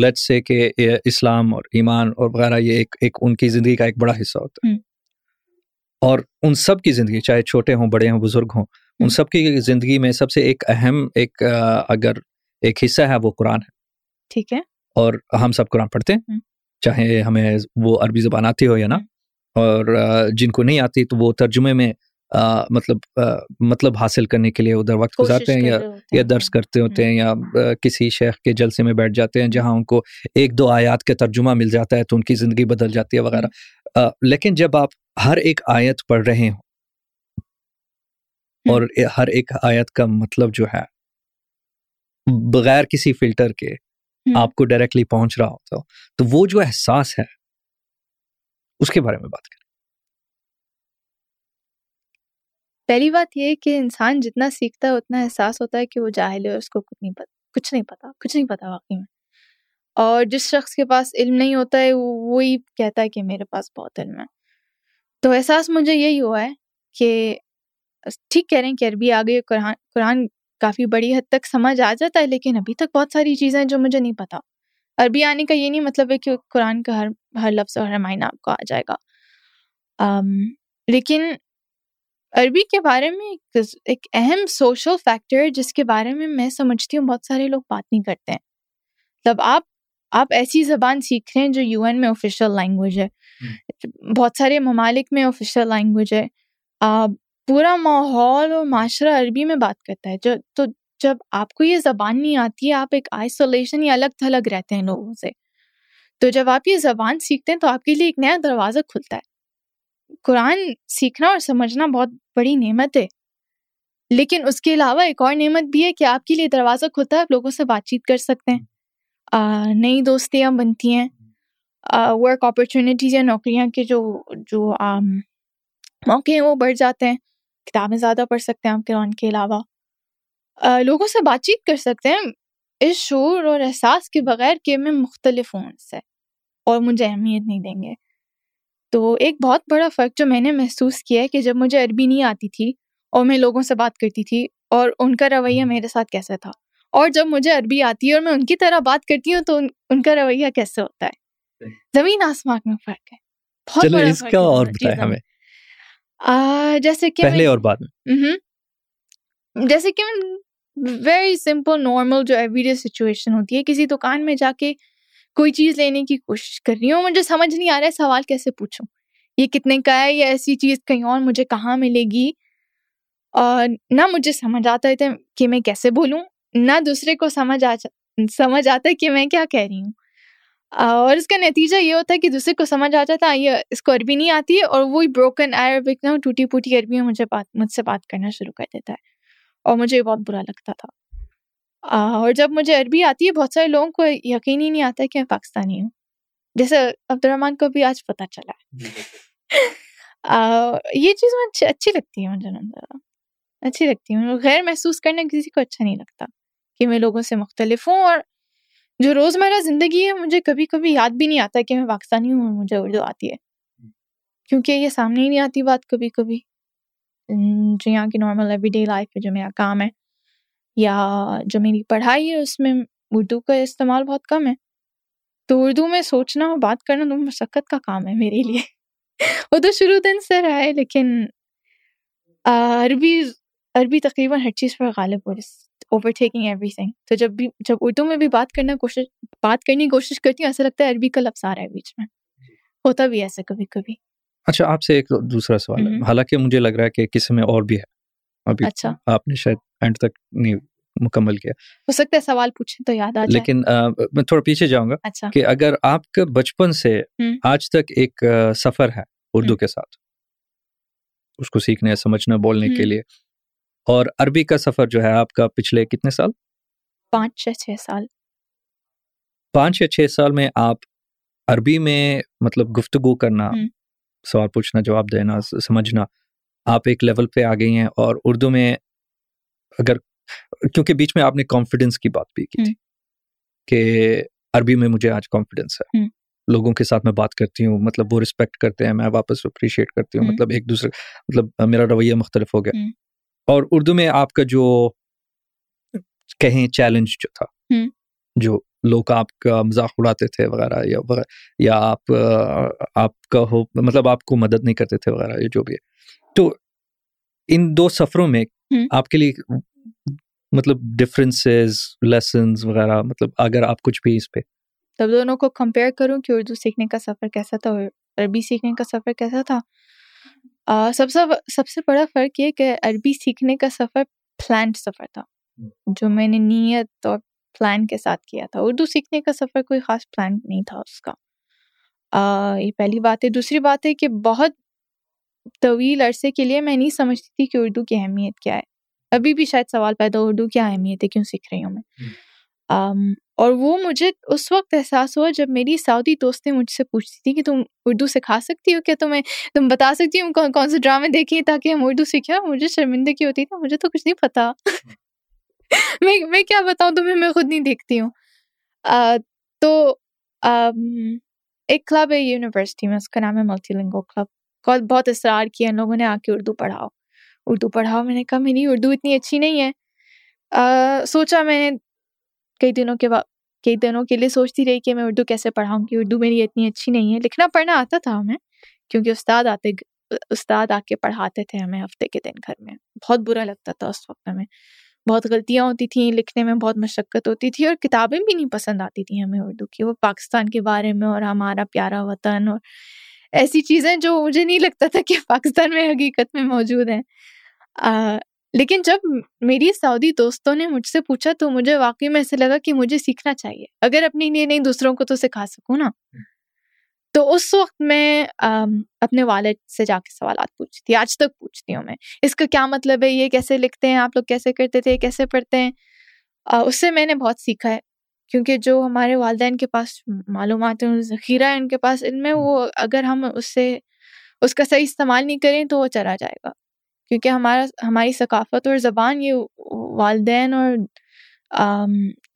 لیٹس سے کہ اسلام اور ایمان اور وغیرہ یہ ایک ان کی زندگی کا ایک بڑا حصہ ہوتا ہے، اور ان سب کی زندگی، چاہے چھوٹے ہوں، بڑے ہوں، بزرگ ہوں، ان سب کی زندگی میں سب سے ایک اہم اگر ایک حصہ ہے وہ قرآن ہے. ٹھیک ہے، اور ہم سب قرآن پڑھتے ہیں، چاہے ہمیں وہ عربی زبان آتی ہو یا نہ، اور جن کو نہیں آتی تو وہ ترجمے میں مطلب حاصل کرنے کے لیے ادھر وقت گزارتے ہیں، یا درس کرتے ہوتے ہیں، یا کسی شیخ کے جلسے میں بیٹھ جاتے ہیں جہاں ان کو 1-2 آیات کا ترجمہ مل جاتا ہے تو ان کی زندگی بدل جاتی ہے وغیرہ. لیکن جب آپ ہر ایک آیت پڑھ رہے ہوں، اور ہر ایک آیت کا مطلب جو ہے بغیر کسی فلٹر کے آپ کو ڈائریکٹلی پہنچ رہا ہوتا ہو، تو وہ جو احساس ہے اس کے بارے میں بات کریں. پہلی بات یہ کہ انسان جتنا سیکھتا ہے اتنا احساس ہوتا ہے کہ وہ جاہل ہے، اس کو کچھ نہیں پتا واقعی میں. اور جس شخص کے پاس علم نہیں ہوتا ہے وہی کہتا ہے کہ میرے پاس بہت علم ہے. تو احساس مجھے یہی ہوا ہے کہ ٹھیک کہہ رہے ہیں کہ عربی آگے، قرآن کافی بڑی حد تک سمجھ آ جاتا ہے، لیکن ابھی تک بہت ساری چیزیں جو مجھے نہیں پتا. عربی آنے کا یہ نہیں مطلب ہے کہ قرآن کا ہر لفظ اور ہر معنی آپ کو آ جائے گا. لیکن عربی کے بارے میں ایک اہم سوشل فیکٹر جس کے بارے میں سمجھتی ہوں بہت سارے لوگ بات نہیں کرتے ہیں. مطلب آپ ایسی زبان سیکھ رہے ہیں جو UN میں آفیشیل لینگویج ہے، بہت سارے ممالک میں آفیشیل لینگویج ہے، پورا ماحول اور معاشرہ عربی میں بات کرتا ہے. تو جب آپ کو یہ زبان نہیں آتی ہے، آپ ایک آئسولیشن یا الگ تھلگ رہتے ہیں لوگوں سے. تو جب آپ یہ زبان سیکھتے ہیں تو آپ کے لیے ایک نیا دروازہ کھلتا ہے. قرآن سیکھنا اور سمجھنا بہت بڑی نعمت ہے، لیکن اس کے علاوہ ایک اور نعمت بھی ہے کہ آپ کے لیے دروازہ کھلتا ہے، آپ لوگوں سے بات چیت کر سکتے ہیں، نئی دوستیاں بنتی ہیں، ورک اپرچونیٹیز یا نوکریاں کے جو موقع ہیں وہ بڑھ جاتے ہیں، کتابیں زیادہ پڑھ سکتے ہیں آپ قرآن کے علاوہ، لوگوں سے بات چیت کر سکتے ہیں اس شعور اور احساس کے بغیر کہ میں مختلف ہوں اس سے اور مجھے اہمیت نہیں دیں گے. تو ایک بہت بڑا فرق جو میں نے محسوس کیا ہے کہ جب مجھے عربی نہیں آتی تھی اور میں لوگوں سے بات کرتی تھی اور ان کا رویہ میرے ساتھ کیسا تھا، اور جب مجھے عربی آتی ہے اور میں ان کی طرح بات کرتی ہوں تو ان کا رویہ کیسے ہوتا ہے. زمین آسمان میں فرق ہے، بہت بڑا فرق ہے. اور بتائیں ہمیں جیسے کہ پہلے اور بعد میں، جیسے کہ ویری سمپل نارمل جو ایوری ڈے سچویشن ہوتی ہے، کسی دکان میں جا کے کوئی چیز لینے کی کوشش کر رہی ہوں، مجھے سمجھ نہیں آ رہا ہے سوال کیسے پوچھوں، یہ کتنے کا ہے، یا ایسی چیز کہیں اور مجھے کہاں ملے گی، اور نہ مجھے سمجھ آتا ہے کہ میں کیسے بولوں، نہ دوسرے کو سمجھ سمجھ آتا ہے کہ میں کیا کہہ رہی ہوں، اور اس کا نتیجہ یہ ہوتا ہے کہ دوسرے کو سمجھ آ جاتا ہے یہ اس کو عربی نہیں آتی ہے، اور وہی بروکن عربک نہ ٹوٹی پھوٹی عربی مجھ سے بات کرنا شروع کر دیتا ہے، اور مجھے بہت برا لگتا تھا۔ اور جب مجھے عربی آتی ہے، بہت سارے لوگوں کو یقین ہی نہیں آتا ہے کہ میں پاکستانی ہوں، جیسے عبدالرحمان کو بھی آج پتہ چلا ہے۔ یہ چیز مجھے اچھی لگتی ہے، مجھے اچھی لگتی ہے، غیر محسوس کرنا کسی کو اچھا نہیں لگتا کہ میں لوگوں سے مختلف ہوں، اور جو روزمرہ زندگی ہے مجھے کبھی کبھی یاد بھی نہیں آتا کہ میں پاکستانی ہوں اور مجھے اردو آتی ہے، کیونکہ یہ سامنے ہی نہیں آتی بات کبھی کبھی جو یہاں کی نارمل ایوری ڈے لائف ہے، جو میرا کام ہے یا جو میری پڑھائی ہے، اس میں اردو کا استعمال بہت کم ہے۔ تو اردو میں سوچنا اور بات کرنا تو مشقت کا کام ہے میرے لیے، وہ تو شروع دن سے رہا ہے، لیکن عربی تقریباً ہر چیز پر غالب ہو، اوور ٹیکنگ ایوری تھنگ۔ تو جب اردو میں بھی بات کرنے کی کوشش کرتی ہوں، ایسا لگتا ہے عربی کا لفظ آ رہا ہے بیچ میں، ہوتا بھی ایسا کبھی کبھی۔ اچھا، آپ سے ایک دوسرا سوال ہے، حالانکہ مجھے لگ رہا ہے کہ قسم میں اور بھی ہے، ابھی آپ نے شاید اینڈ تک نہیں مکمل کیا، ہو سکتا ہے سوال پوچھیں تو یاد آ جائے، لیکن میں تھوڑا پیچھے جاؤں گا کہ اگر آپ کا بچپن سے آج تک ایک سفر ہے اردو کے ساتھ، اس کو سیکھنے، سمجھنا، بولنے کے لیے، اور عربی کا سفر جو ہے آپ کا پچھلے کتنے سال، 5 یا 6 سال، 5 یا 6 سال میں آپ عربی میں مطلب گفتگو کرنا، سوال پوچھنا، جواب دینا، سمجھنا، آپ ایک لیول پہ آ گئی ہیں، اور اردو میں اگر، کیونکہ بیچ میں آپ نے کانفیڈنس کی بات بھی کی تھی کہ عربی میں مجھے آج کانفیڈنس ہے، لوگوں کے ساتھ میں بات کرتی ہوں، مطلب وہ ریسپیکٹ کرتے ہیں، میں واپس اپریشیٹ کرتی ہوں، مطلب ایک دوسرے، مطلب میرا رویہ مختلف ہو گیا، اور اردو میں آپ کا جو کہیں چیلنج جو تھا، جو لوگ آپ کا مذاق اڑاتے تھے وغیرہ یا آپ کا ہو، مطلب آپ کو مدد نہیں کرتے تھے وغیرہ، یہ جو بھی ہے، تو ان 2 سفروں میں آپ کے لیے مطلب ڈفرینسز، لیسنز وغیرہ، مطلب اگر آپ کچھ بھی اس پہ تب دونوں کو کمپیئر کروں کہ اردو سیکھنے کا سفر کیسا تھا اور عربی سیکھنے کا سفر کیسا تھا، سب سے بڑا فرق یہ کہ عربی سیکھنے کا سفر پلانڈ سفر تھا، جو میں نے نیت اور پلان کے ساتھ کیا تھا۔ اردو سیکھنے کا سفر کوئی خاص پلان نہیں تھا اس کا، یہ پہلی بات ہے۔ دوسری بات ہے کہ بہت طویل عرصے کے لیے میں نہیں سمجھتی تھی کہ اردو کی اہمیت کیا ہے، ابھی بھی شاید سوال پیدا ہو اردو کیا اہمیت ہے، کیوں سیکھ رہی ہوں میں، اور وہ مجھے اس وقت احساس ہوا جب میری سعودی دوستیں مجھ سے پوچھتی تھیں کہ تم اردو سکھا سکتی ہو، کیا تم بتا سکتی ہو کون سے ڈرامے دیکھیں تاکہ ہم اردو سیکھیں، مجھے شرمندگی ہوتی تھی، مجھے تو کچھ نہیں پتا، میں کیا بتاؤں تمہیں، میں خود نہیں دیکھتی ہوں۔ تو ایک کلب ہے یونیورسٹی میں، اس کا نام ہے ملٹی لنگو کلب، بہت اصرار کیا ان لوگوں نے، آ کے اردو پڑھاؤ، میں نے کہا میری اردو اتنی اچھی نہیں ہے، سوچا میں نے کئی دنوں کے لیے سوچتی رہی کہ میں اردو کیسے پڑھاؤں گی، اردو میری اتنی اچھی نہیں ہے، لکھنا پڑھنا آتا تھا ہمیں کیونکہ استاد آ کے پڑھاتے تھے ہمیں ہفتے کے دن گھر میں، بہت برا لگتا تھا اس وقت، ہمیں بہت غلطیاں ہوتی تھیں، لکھنے میں بہت مشقت ہوتی تھی، اور کتابیں بھی نہیں پسند آتی تھیں ہمیں اردو کی، وہ پاکستان کے بارے میں اور ہمارا پیارا وطن اور ایسی چیزیں جو مجھے نہیں لگتا تھا کہ پاکستان میں حقیقت میں موجود ہیں۔ لیکن جب میری سعودی دوستوں نے مجھ سے پوچھا تو مجھے واقعی میں ایسے لگا کہ مجھے سیکھنا چاہیے، اگر اپنے لیے نہیں دوسروں کو تو سکھا سکوں نا۔ تو اس وقت میں اپنے والد سے جا کے سوالات پوچھتی، آج تک پوچھتی ہوں میں، اس کا کیا مطلب ہے، یہ کیسے لکھتے ہیں آپ لوگ، کیسے کرتے تھے، کیسے پڑھتے ہیں۔ اس سے میں نے بہت سیکھا ہے، کیونکہ جو ہمارے والدین کے پاس معلومات ہیں، ذخیرہ ہے ان کے پاس ان میں، وہ اگر ہم اس کا صحیح استعمال نہیں کریں تو وہ چلا جائے گا، کیونکہ ہماری ثقافت اور زبان، یہ والدین اور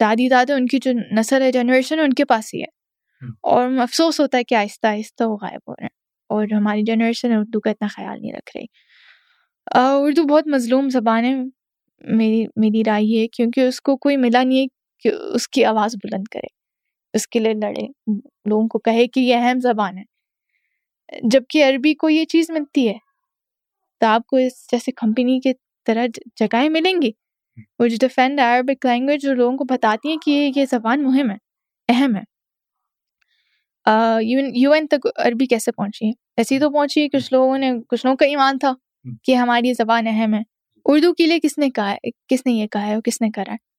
دادی دادا، ان کی جو نسل ہے، جنریشن ہے، ان کے پاس ہی ہے، اور افسوس ہوتا ہے کہ آہستہ آہستہ وہ غائب ہو رہے ہیں، اور جو ہماری جنریشن ہے اردو کا اتنا خیال نہیں رکھ رہی۔ اردو بہت مظلوم زبان ہے، میری رائے یہ ہے، کیونکہ اس کو کوئی ملا نہیں ہے کہ اس کی آواز بلند کرے، اس کے لیے لڑے، لوگوں کو کہے کہ یہ اہم زبان ہے، جبکہ عربی کو یہ چیز ملتی ہے۔ تو آپ کو اس جیسے کمپنی کے طرح جگہیں ملیں گی وہ جو ڈیفینڈ عربک لینگویج، جو لوگوں کو بتاتی ہیں کہ یہ زبان مہم ہے، اہم ہے۔ UN تک عربی کیسے پہنچی ہے، ایسی تو پہنچی ہے، کچھ لوگوں کا ایمان تھا کہ ہماری زبان اہم ہے۔ اردو کے لیے کس نے کہا ہے، کس نے یہ کہا ہے اور کس نے کرا ہے؟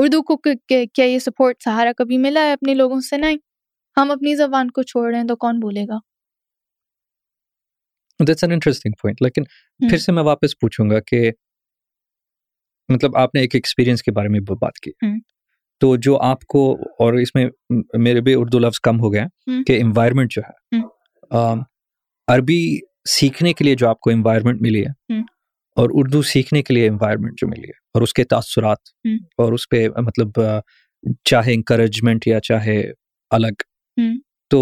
اردو کو کیا یہ سپورٹ سہارا کبھی ملا ہے اپنے لوگوں سے؟ نہیں، ہم اپنی زبان کو چھوڑ رہے ہیں تو کون بولے گا؟ That's an interesting point. لیکن پھر سے میں واپس پوچھوں گا کہ مطلب آپ نے ایک ایکسپیرینس کے بارے میں بات کی، تو جو آپ کو، اور اس میں میرے بھی اردو لفظ کم ہو گیا، کہ انوائرمنٹ جو ہے، عربی سیکھنے کے لیے جو آپ کو انوائرمنٹ ملی ہے اور اردو سیکھنے کے لیے انوائرمنٹ جو ملی ہے اور اس کے تاثرات اور اس پہ مطلب چاہے انکریجمنٹ یا چاہے الگ، تو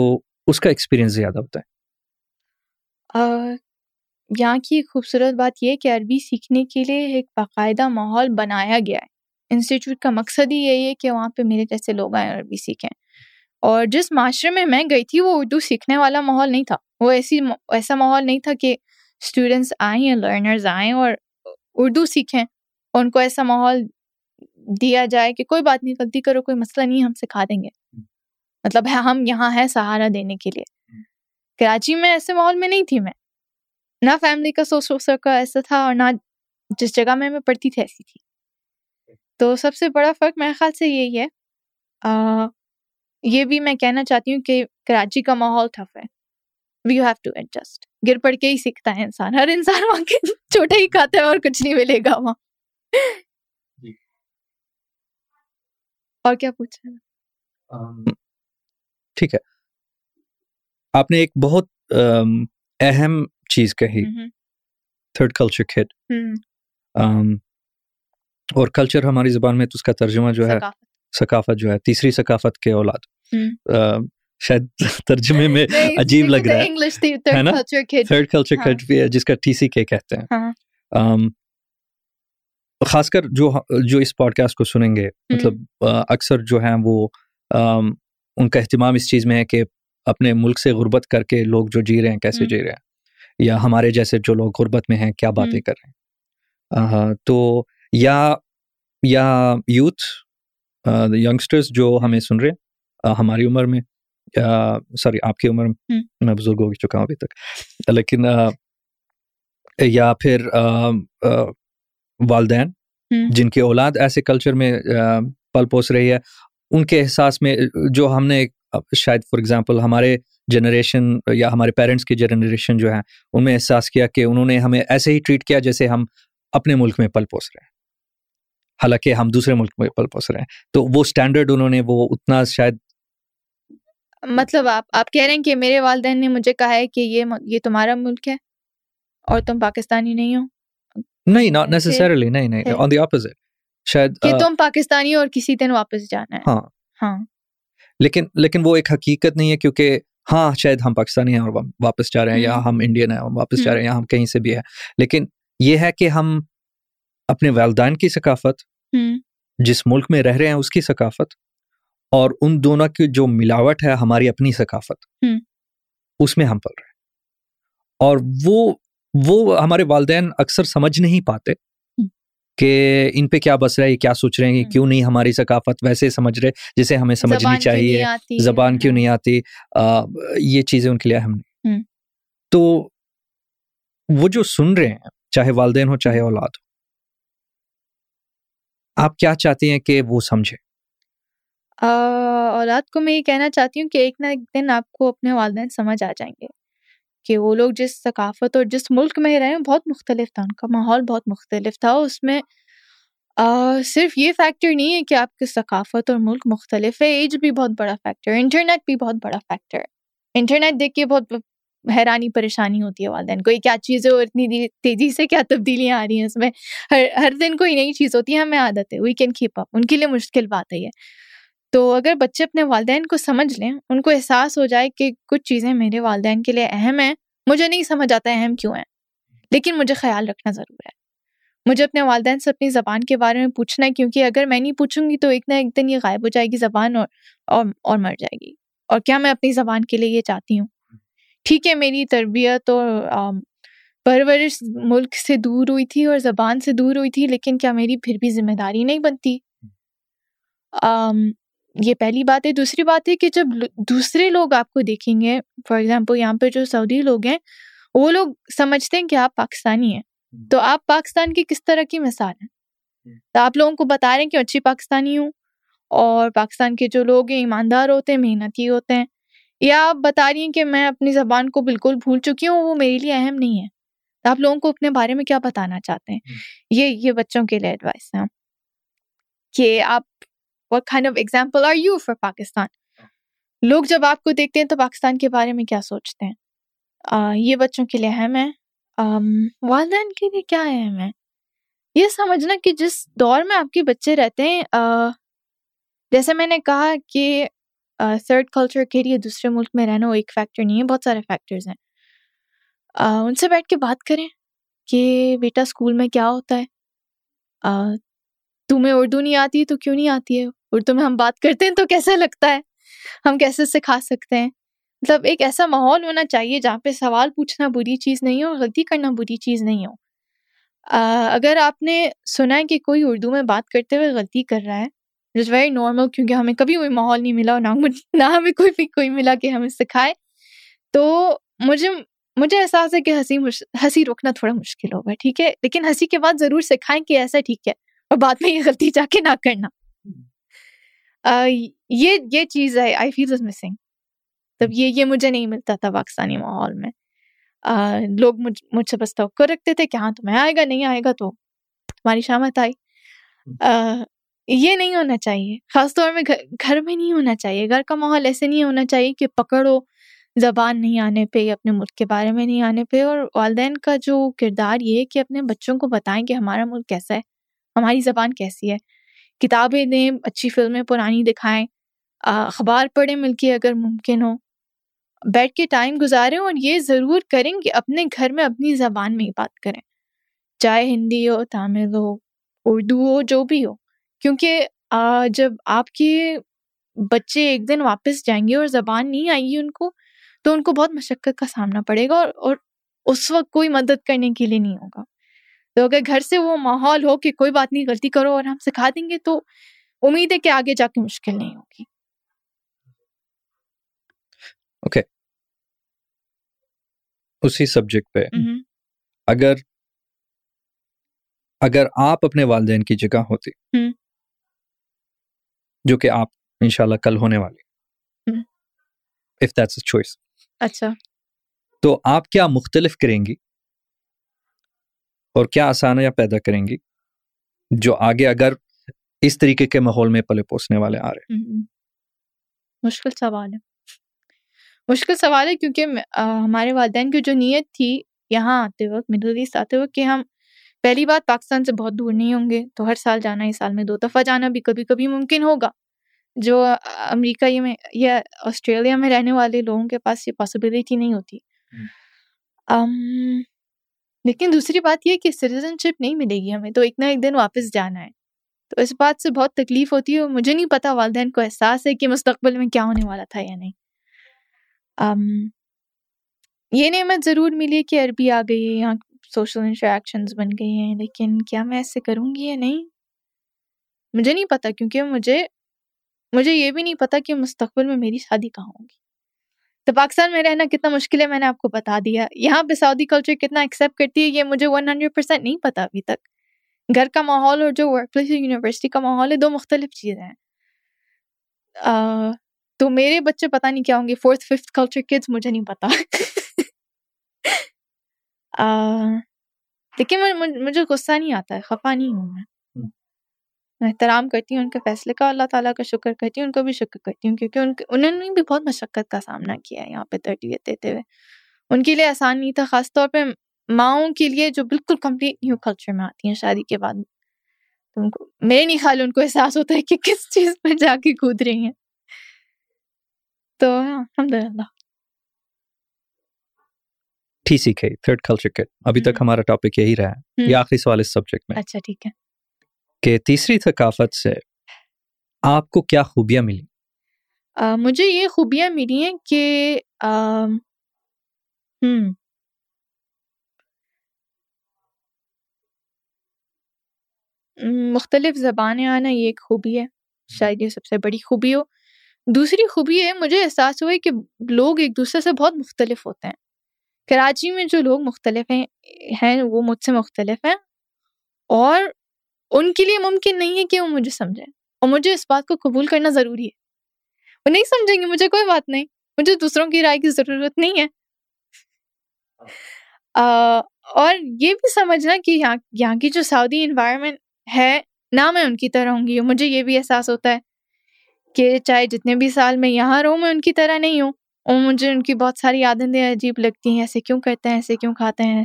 اس کا ایکسپیرینس زیادہ ہوتا ہے۔ یہاں کی خوبصورت بات یہ کہ عربی سیکھنے کے لیے ایک باقاعدہ ماحول بنایا گیا ہے، انسٹیٹیوٹ کا مقصد ہی یہی ہے کہ وہاں پہ میرے جیسے لوگ آئیں اور عربی سیکھیں، اور جس معاشرے میں میں گئی تھی وہ اردو سیکھنے والا ماحول نہیں تھا، وہ ایسا ماحول نہیں تھا کہ اسٹوڈنٹس آئیں یا لرنرز آئیں اور اردو سیکھیں، اور ان کو ایسا ماحول دیا جائے کہ کوئی بات نہیں، غلطی کرو کوئی مسئلہ نہیں، ہم سکھا دیں گے، مطلب ہے ہم یہاں ہیں سہارا دینے کے لیے۔ کراچی میں ایسے ماحول میں نہیں تھی، میں نہ فیملی کا سوشل سرکل ایسا تھا اور نہ جس جگہ میں پڑھتی تھی ایسی تھی، تو سب سے بڑا فرق میرے خیال سے یہی ہے۔ یہ بھی میں کہنا چاہتی ہوں کہ کراچی کا ماحول ٹف ہے، وی ہیو ٹو ایڈجسٹ، گر پڑ کے ہی سیکھتا ہے انسان، ہر انسان وہاں کے چھوٹا ہی کھاتا ہے اور کچھ نہیں ملے گا وہاں۔ اور کیا پوچھا؟ ٹھیک ہے، آپ نے ایک بہت اہم چیز کہی، تھرڈ کلچر کڈ، اور کلچر ہماری زبان میں تو اس کا ترجمہ جو ہے ثقافت جو ہے، تیسری ثقافت کے اولاد، شاید ترجمے میں عجیب لگ رہا ہے، انگلش ہے نا، تھرڈ کلچر کڈ بھی ہے جس کا ٹی سی کے کہتے ہیں۔ خاص کر جو اس پوڈکاسٹ کو سنیں گے، مطلب اکثر جو ہیں وہ ان کا اہتمام اس چیز میں ہے کہ اپنے ملک سے غربت کر کے لوگ جو جی رہے ہیں کیسے جی رہے ہیں، یا ہمارے جیسے جو لوگ غربت میں ہیں کیا باتیں کر رہے ہیں، تو یا یوتھ، ینگسٹرز جو ہمیں سن رہے ہیں ہماری عمر میں، سوری آپ کی عمر میں، میں بزرگ ہو چکا ہوں ابھی تک، لیکن یا پھر والدین جن کی اولاد ایسے کلچر میں پل پوس رہی ہے، ان کے احساس میں جو ہم نے شاید فار ایگزامپل ہمارے جنریشن یا ہمارے پیرنٹس کی جنریشن جو ہے ان میں احساس کیا کہ انہوں نے ہمیں ایسے ہی ٹریٹ کیا جیسے ہم اپنے ملک میں پل پوس رہے ہیں، حالانکہ ہم دوسرے ملک میں پل پوس رہے ہیں، تو وہ اسٹینڈرڈ انہوں نے وہ اتنا شاید، مطلب آپ کہہ رہے ہیں کہ میرے والدین نے مجھے کہا ہے کہ یہ تمہارا ملک ہے اور تم پاکستانی نہیں ہو؟ نہیں، not necessarily، نہیں، on the opposite، شاید کہ تم پاکستانی اور کسی دن واپس جانا ہے، ہاں، لیکن وہ ایک حقیقت نہیں ہے، کیونکہ ہاں شاید ہم پاکستانی ہیں اور واپس جا رہے ہیں، یا ہم انڈین ہیں اور واپس جا رہے ہیں، یا ہم کہیں سے بھی ہیں، لیکن یہ ہے کہ ہم اپنے والدین کی ثقافت، جس ملک میں رہ رہے ہیں اس کی ثقافت، اور ان دونوں کی جو ملاوٹ ہے ہماری اپنی ثقافت، اس میں ہم پل رہے ہیں، اور وہ ہمارے والدین اکثر سمجھ نہیں پاتے کہ ان پہ کیا بس رہا ہے، کیا سوچ رہے ہیں، کیوں نہیں ہماری ثقافت ویسے سمجھ رہے جسے ہمیں سمجھنی چاہیے، زبان کیوں نہیں آتی، یہ چیزیں ان کے لیے اہم نہیں۔ تو وہ جو سن رہے ہیں، چاہے والدین ہو چاہے اولاد ہو، آپ کیا چاہتے ہیں کہ وہ سمجھے؟ اولاد کو میں یہ کہنا چاہتی ہوں کہ ایک نہ ایک دن آپ کو اپنے والدین سمجھ آ جائیں گے کہ وہ لوگ جس ثقافت اور جس ملک میں رہے ہیں بہت مختلف تھا، ان کا ماحول بہت مختلف تھا، اس میں صرف یہ فیکٹر نہیں ہے کہ آپ کی ثقافت اور ملک مختلف ہے، ایج بھی بہت بڑا فیکٹر ہے، انٹرنیٹ بھی بہت بڑا فیکٹر ہے، انٹرنیٹ دیکھ کے بہت حیرانی پریشانی ہوتی ہے والدین کو، یہ کیا چیزیں اور اتنی تیزی سے کیا تبدیلیاں آ رہی ہیں اس میں، ہر دن کوئی نئی چیز ہوتی ہے، ہمیں عادت ہے، وی کین کیپ اپ، ان کے لیے مشکل بات ہے یہ۔ تو اگر بچے اپنے والدین کو سمجھ لیں، ان کو احساس ہو جائے کہ کچھ چیزیں میرے والدین کے لیے اہم ہیں، مجھے نہیں سمجھ آتا اہم کیوں ہیں، لیکن مجھے خیال رکھنا ضرور ہے، مجھے اپنے والدین سے اپنی زبان کے بارے میں پوچھنا ہے، کیونکہ اگر میں نہیں پوچھوں گی تو ایک نہ ایک دن یہ غائب ہو جائے گی زبان اور مر جائے گی، اور کیا میں اپنی زبان کے لیے یہ چاہتی ہوں؟ ٹھیک ہے، میری تربیت اور پرورش ملک سے دور ہوئی تھی اور زبان سے دور ہوئی تھی، لیکن کیا میری پھر بھی ذمہ داری نہیں بنتی؟ یہ پہلی بات ہے۔ دوسری بات ہے کہ جب دوسرے لوگ آپ کو دیکھیں گے، فار ایگزامپل یہاں پہ جو سعودی لوگ ہیں، وہ لوگ سمجھتے ہیں کہ آپ پاکستانی ہیں، تو آپ پاکستان کی کس طرح کی مثال ہیں؟ تو آپ لوگوں کو بتا رہے ہیں کہ اچھی پاکستانی ہوں، اور پاکستان کے جو لوگ ہیں ایماندار ہوتے ہیں، محنتی ہوتے ہیں، یا آپ بتا رہی ہیں کہ میں اپنی زبان کو بالکل بھول چکی ہوں، وہ میرے لیے اہم نہیں ہے. تو آپ لوگوں کو اپنے بارے میں کیا بتانا چاہتے ہیں؟ یہ بچوں کے لیے ایڈوائس ہے کہ آپ what kind of example are you for Pakistan? لوگ جب آپ کو دیکھتے ہیں تو پاکستان کے بارے میں کیا سوچتے ہیں؟ یہ بچوں کے لیے اہم ہے. والدین کے لیے کیا اہم ہے؟ یہ سمجھنا کہ جس دور میں آپ کے بچے رہتے ہیں، جیسے میں نے کہا کہ تھرڈ کلچر کے لیے دوسرے ملک میں رہنا وہ ایک فیکٹر نہیں ہے، بہت سارے فیکٹرز ہیں. ان سے بیٹھ کے بات کریں کہ بیٹا اسکول میں کیا ہوتا ہے، تمہیں اردو نہیں آتی تو کیوں نہیں آتی ہے، اردو میں ہم بات کرتے ہیں تو کیسا لگتا ہے، ہم کیسے سکھا سکتے ہیں. مطلب ایک ایسا ماحول ہونا چاہیے جہاں پہ سوال پوچھنا بری چیز نہیں ہو، غلطی کرنا بری چیز نہیں ہو. اگر آپ نے سنا ہے کہ کوئی اردو میں بات کرتے ہوئے غلطی کر رہا ہے، اٹ از ویری نارمل، کیونکہ ہمیں کبھی کوئی ماحول نہیں ملا اور نہ ہمیں کوئی ملا کہ ہمیں سکھائے. تو مجھے احساس ہے کہ ہنسی روکنا تھوڑا مشکل ہوگا، ٹھیک ہے، لیکن ہنسی کے بعد ضرور سکھائیں کہ ایسا ٹھیک ہے، اور بعد میں یہ غلطی جا کے نہ کرنا. یہ چیز ہے آئی فیل از مسنگ. تب یہ مجھے نہیں ملتا تھا پاکستانی ماحول میں. لوگ مجھ سے بس توقع رکھتے تھے کہ ہاں تمہیں آئے گا، نہیں آئے گا تو تمہاری شامت آئی. یہ نہیں ہونا چاہیے، خاص طور میں گھر میں نہیں ہونا چاہیے. گھر کا ماحول ایسے نہیں ہونا چاہیے کہ پکڑو زبان نہیں آنے پہ، اپنے ملک کے بارے میں نہیں آنے پہ. اور والدین کا جو کردار یہ ہے کہ اپنے بچوں کو بتائیں کہ ہمارا ملک کیسا ہے، ہماری زبان کیسی ہے، کتابیں دیں، اچھی فلمیں پرانی دکھائیں، اخبار پڑھیں مل کے اگر ممکن ہو، بیٹھ کے ٹائم گزاریں. اور یہ ضرور کریں کہ اپنے گھر میں اپنی زبان میں ہی بات کریں، چاہے ہندی ہو، تامل ہو، اردو ہو، جو بھی ہو. کیونکہ جب آپ کے بچے ایک دن واپس جائیں گے اور زبان نہیں آئے گی ان کو، تو ان کو بہت مشقت کا سامنا پڑے گا، اور اس وقت کوئی مدد کرنے کے لیے نہیں ہوگا. تو اگر گھر سے وہ ماحول ہو کہ کوئی بات نہیں، غلطی کرو اور ہم سکھا دیں گے، تو امید ہے کہ آگے جا کے مشکل نہیں ہوگی. اوکے، اسی سبجیکٹ پہ اگر آپ اپنے والدین کی جگہ ہوتی، جو کہ آپ انشاءاللہ کل ہونے والی، if that's a choice، اچھا، تو آپ کیا مختلف کریں گی اور کیا آسانیاں پیدا کریں گی جو آگے اگر اس طریقے کے ماحول میں پلے پوسنے والے آ رہے ہیں؟ مشکل سوال ہے کیونکہ ہمارے والدین کی جو نیت تھی یہاں آتے وقت، مڈل ایسٹ آتے وقت، کہ ہم پہلی بات پاکستان سے بہت دور نہیں ہوں گے، تو ہر سال جانا، اس سال میں 2 دفعہ جانا بھی کبھی کبھی ممکن ہوگا. جو امریکہ یا آسٹریلیا میں رہنے والے لوگوں کے پاس یہ پاسبلٹی نہیں ہوتی. لیکن دوسری بات یہ کہ سٹیزن شپ نہیں ملے گی ہمیں، تو ایک نہ ایک دن واپس جانا ہے، تو اس بات سے بہت تکلیف ہوتی ہے. مجھے نہیں پتا والدین کو احساس ہے کہ مستقبل میں کیا ہونے والا تھا یا نہیں. یہ نعمت ضرور ملی کہ عربی آ گئی ہے، یہاں سوشل انٹریکشنز بن گئی ہیں، لیکن کیا میں ایسے کروں گی یا نہیں، مجھے نہیں پتا. کیونکہ مجھے یہ بھی نہیں پتا کہ مستقبل میں میری شادی کہاں ہوگی. تو پاکستان میں رہنا کتنا مشکل ہے میں نے آپ کو بتا دیا. یہاں پہ سعودی کلچر کتنا ایکسیپٹ کرتی ہے یہ مجھے 100% نہیں پتا ابھی تک. گھر کا ماحول اور جو ورک پلیس یونیورسٹی کا ماحول ہے، دو مختلف چیزیں ہیں. تو میرے بچے پتا نہیں کیا ہوں گے، 4th 5th کلچر کڈز، مجھے نہیں پتا. لیکن مجھے غصہ نہیں آتا ہے، خفا نہیں ہوں میں احترام کرتی ہوں ان کے فیصلے کا، اللہ تعالیٰ کا شکر کرتی ہوں، ان کو بھی شکر کرتی ہوں، کیونکہ انہوں نے بھی بہت مشقت کا سامنا کیا ہے یہاں پہ تربیت دیتے ہوئے. ان کے لیے آسان نہیں تھا، خاص طور پہ ماؤں کے لیے جو بالکل کمپلیٹ نیو کلچر میں آتی ہیں شادی کے بعد. میرے نہیں خیال ان کو احساس ہوتا ہے کہ کس چیز میں جا کے کود رہی ہیں. تو الحمدللہ ٹی سی کے تھرڈ کلچر کے ابھی تک ہمارا ٹاپک یہی رہا ہے، یہ آخری سوال اس سبجیکٹ میں. اچھا ٹھیک ہے، کہ تیسری ثقافت سے آپ کو کیا خوبیاں ملی؟ مجھے یہ خوبیاں ملی ہیں کہ مختلف زبانیں آنا، یہ ایک خوبی ہے، شاید یہ سب سے بڑی خوبی ہو. دوسری خوبی ہے، مجھے احساس ہوئے کہ لوگ ایک دوسرے سے بہت مختلف ہوتے ہیں. کراچی میں جو لوگ مختلف ہیں وہ مجھ سے مختلف ہیں، اور ان کے لیے ممکن نہیں ہے کہ وہ مجھے سمجھیں، اور مجھے اس بات کو قبول کرنا ضروری ہے. وہ نہیں سمجھیں گے، مجھے کوئی بات نہیں، مجھے دوسروں کی رائے کی ضرورت نہیں ہے. اور یہ بھی سمجھنا کہ یہاں کی جو سعودی انوائرمنٹ ہے، نہ میں ان کی طرح ہوں گی. مجھے یہ بھی احساس ہوتا ہے کہ چاہے جتنے بھی سال میں یہاں رہوں، میں ان کی طرح نہیں ہوں، اور مجھے ان کی بہت ساری عادتیں عجیب لگتی ہیں. ایسے کیوں کرتے ہیں، ایسے کیوں کھاتے ہیں،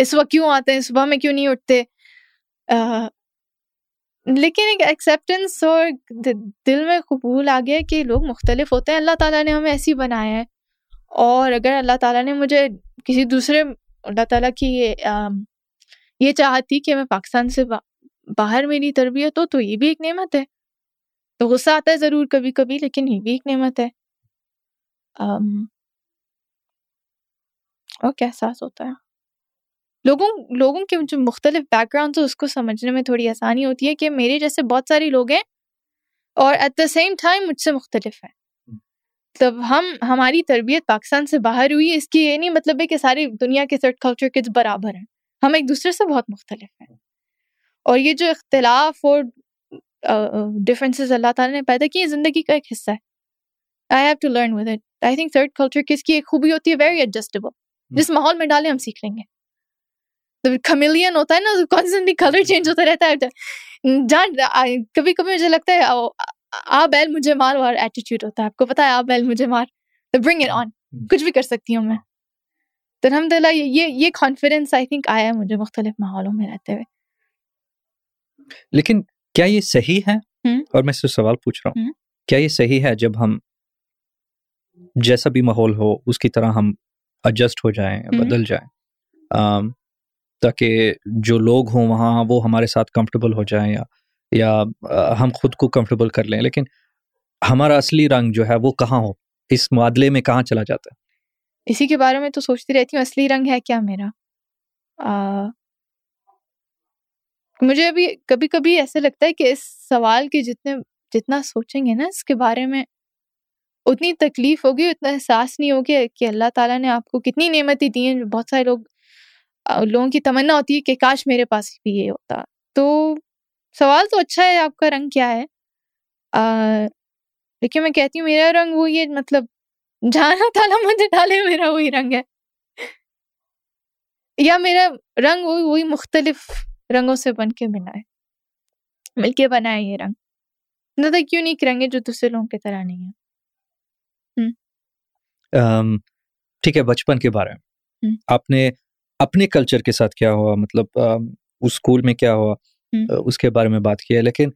اس وقت کیوں آتے ہیں، صبح میں کیوں نہیں اٹھتے. لیکن ایک ایکسیپٹنس اور دل میں قبول آ گیا کہ لوگ مختلف ہوتے ہیں، اللہ تعالیٰ نے ہمیں ایسی بنایا ہے. اور اگر اللہ تعالیٰ نے مجھے کسی دوسرے، اللہ تعالیٰ کی یہ چاہت تھی کہ میں پاکستان سے باہر میری تربیت ہو، تو یہ بھی ایک نعمت ہے. تو غصہ آتا ہے ضرور کبھی کبھی، لیکن یہ بھی ایک نعمت ہے. اور کیا احساس ہوتا ہے لوگوں کے جو مختلف بیک گراؤنڈس ہیں، اس کو سمجھنے میں تھوڑی آسانی ہوتی ہے کہ میرے جیسے بہت سارے لوگ ہیں اور ایٹ دا سیم ٹائم مجھ سے مختلف ہیں. تب ہماری تربیت پاکستان سے باہر ہوئی، اس کی یہ نہیں مطلب ہے کہ ساری دنیا کے سرٹ کلچر کے برابر ہیں، ہم ایک دوسرے سے بہت مختلف ہیں. اور یہ جو اختلاف اور ڈفرینسز اللہ تعالیٰ نے پیدا کیے، زندگی کا ایک حصہ ہے. I have to learn with it. I think third culture کی اس کی ایک خوبی ہوتی ہے very adjustable. جس ماحول میں ڈالیں ہم سیکھ لیں گے. کمیلین ہوتا ہے نا، کانسٹنٹلی کلر چینج ہوتا رہتا ہے. کبھی کبھی مجھے لگتا ہے آ بیل مجھے مار، اور ایٹیٹیوڈ ہوتا ہے، آپ کو پتا ہے آ بیل مجھے مار، تو برنگ اٹ آن، کچھ بھی کر سکتی ہوں میں. تو الحمد للہ یہ کانفیڈینس آئی تھنک آیا مجھے مختلف ماحولوں میں رہتے ہوئے. لیکن کیا یہ صحیح ہے، اور میں سے سوال پوچھ رہا ہوں، کیا یہ صحیح ہے جب ہم جیسا بھی ماحول ہو اس کی طرح ہم ایڈجسٹ ہو جائیں، بدل جائیں، تاکہ جو لوگ ہوں وہاں وہ ہمارے ساتھ کمفرٹیبل ہو جائیں، یا ہم خود کو کمفرٹیبل کر لیں، لیکن ہمارا اصلی رنگ جو ہے وہ کہاں ہو، اس معادلے میں کہاں چلا جاتا ہے؟ اسی کے بارے میں تو سوچتی رہتی ہوں، اصلی رنگ ہے کیا میرا. مجھے ابھی کبھی کبھی ایسے لگتا ہے کہ اس سوال کے جتنا سوچیں گے نا اس کے بارے میں، اتنی تکلیف ہوگی، اتنا احساس نہیں ہوگی کہ اللہ تعالیٰ نے آپ کو کتنی نعمتیں دی ہیں. بہت سارے لوگوں کی تمنا ہوتی ہے کہ کاش میرے پاس بھی یہ ہوتا. تو سوال تو اچھا ہے، آپ کا رنگ کیا ہے، لیکن میں کہتی ہوں میرا رنگ وہ، یہ مطلب جہاں اللہ تعالیٰ مجھے ڈالے میرا وہی رنگ ہے، یا میرا رنگ وہی مختلف رنگوں سے مل کے بنا ہے یہ رنگ. نہ یونیک رنگ ہے جو دوسرے لوگوں کی طرح نہیں ہے. ٹھیک ہے، بچپن کے بارے میں آپ نے اپنے کلچر کے ساتھ کیا ہوا، مطلب اس اسکول میں کیا ہوا، اس کے بارے میں بات کی ہے. لیکن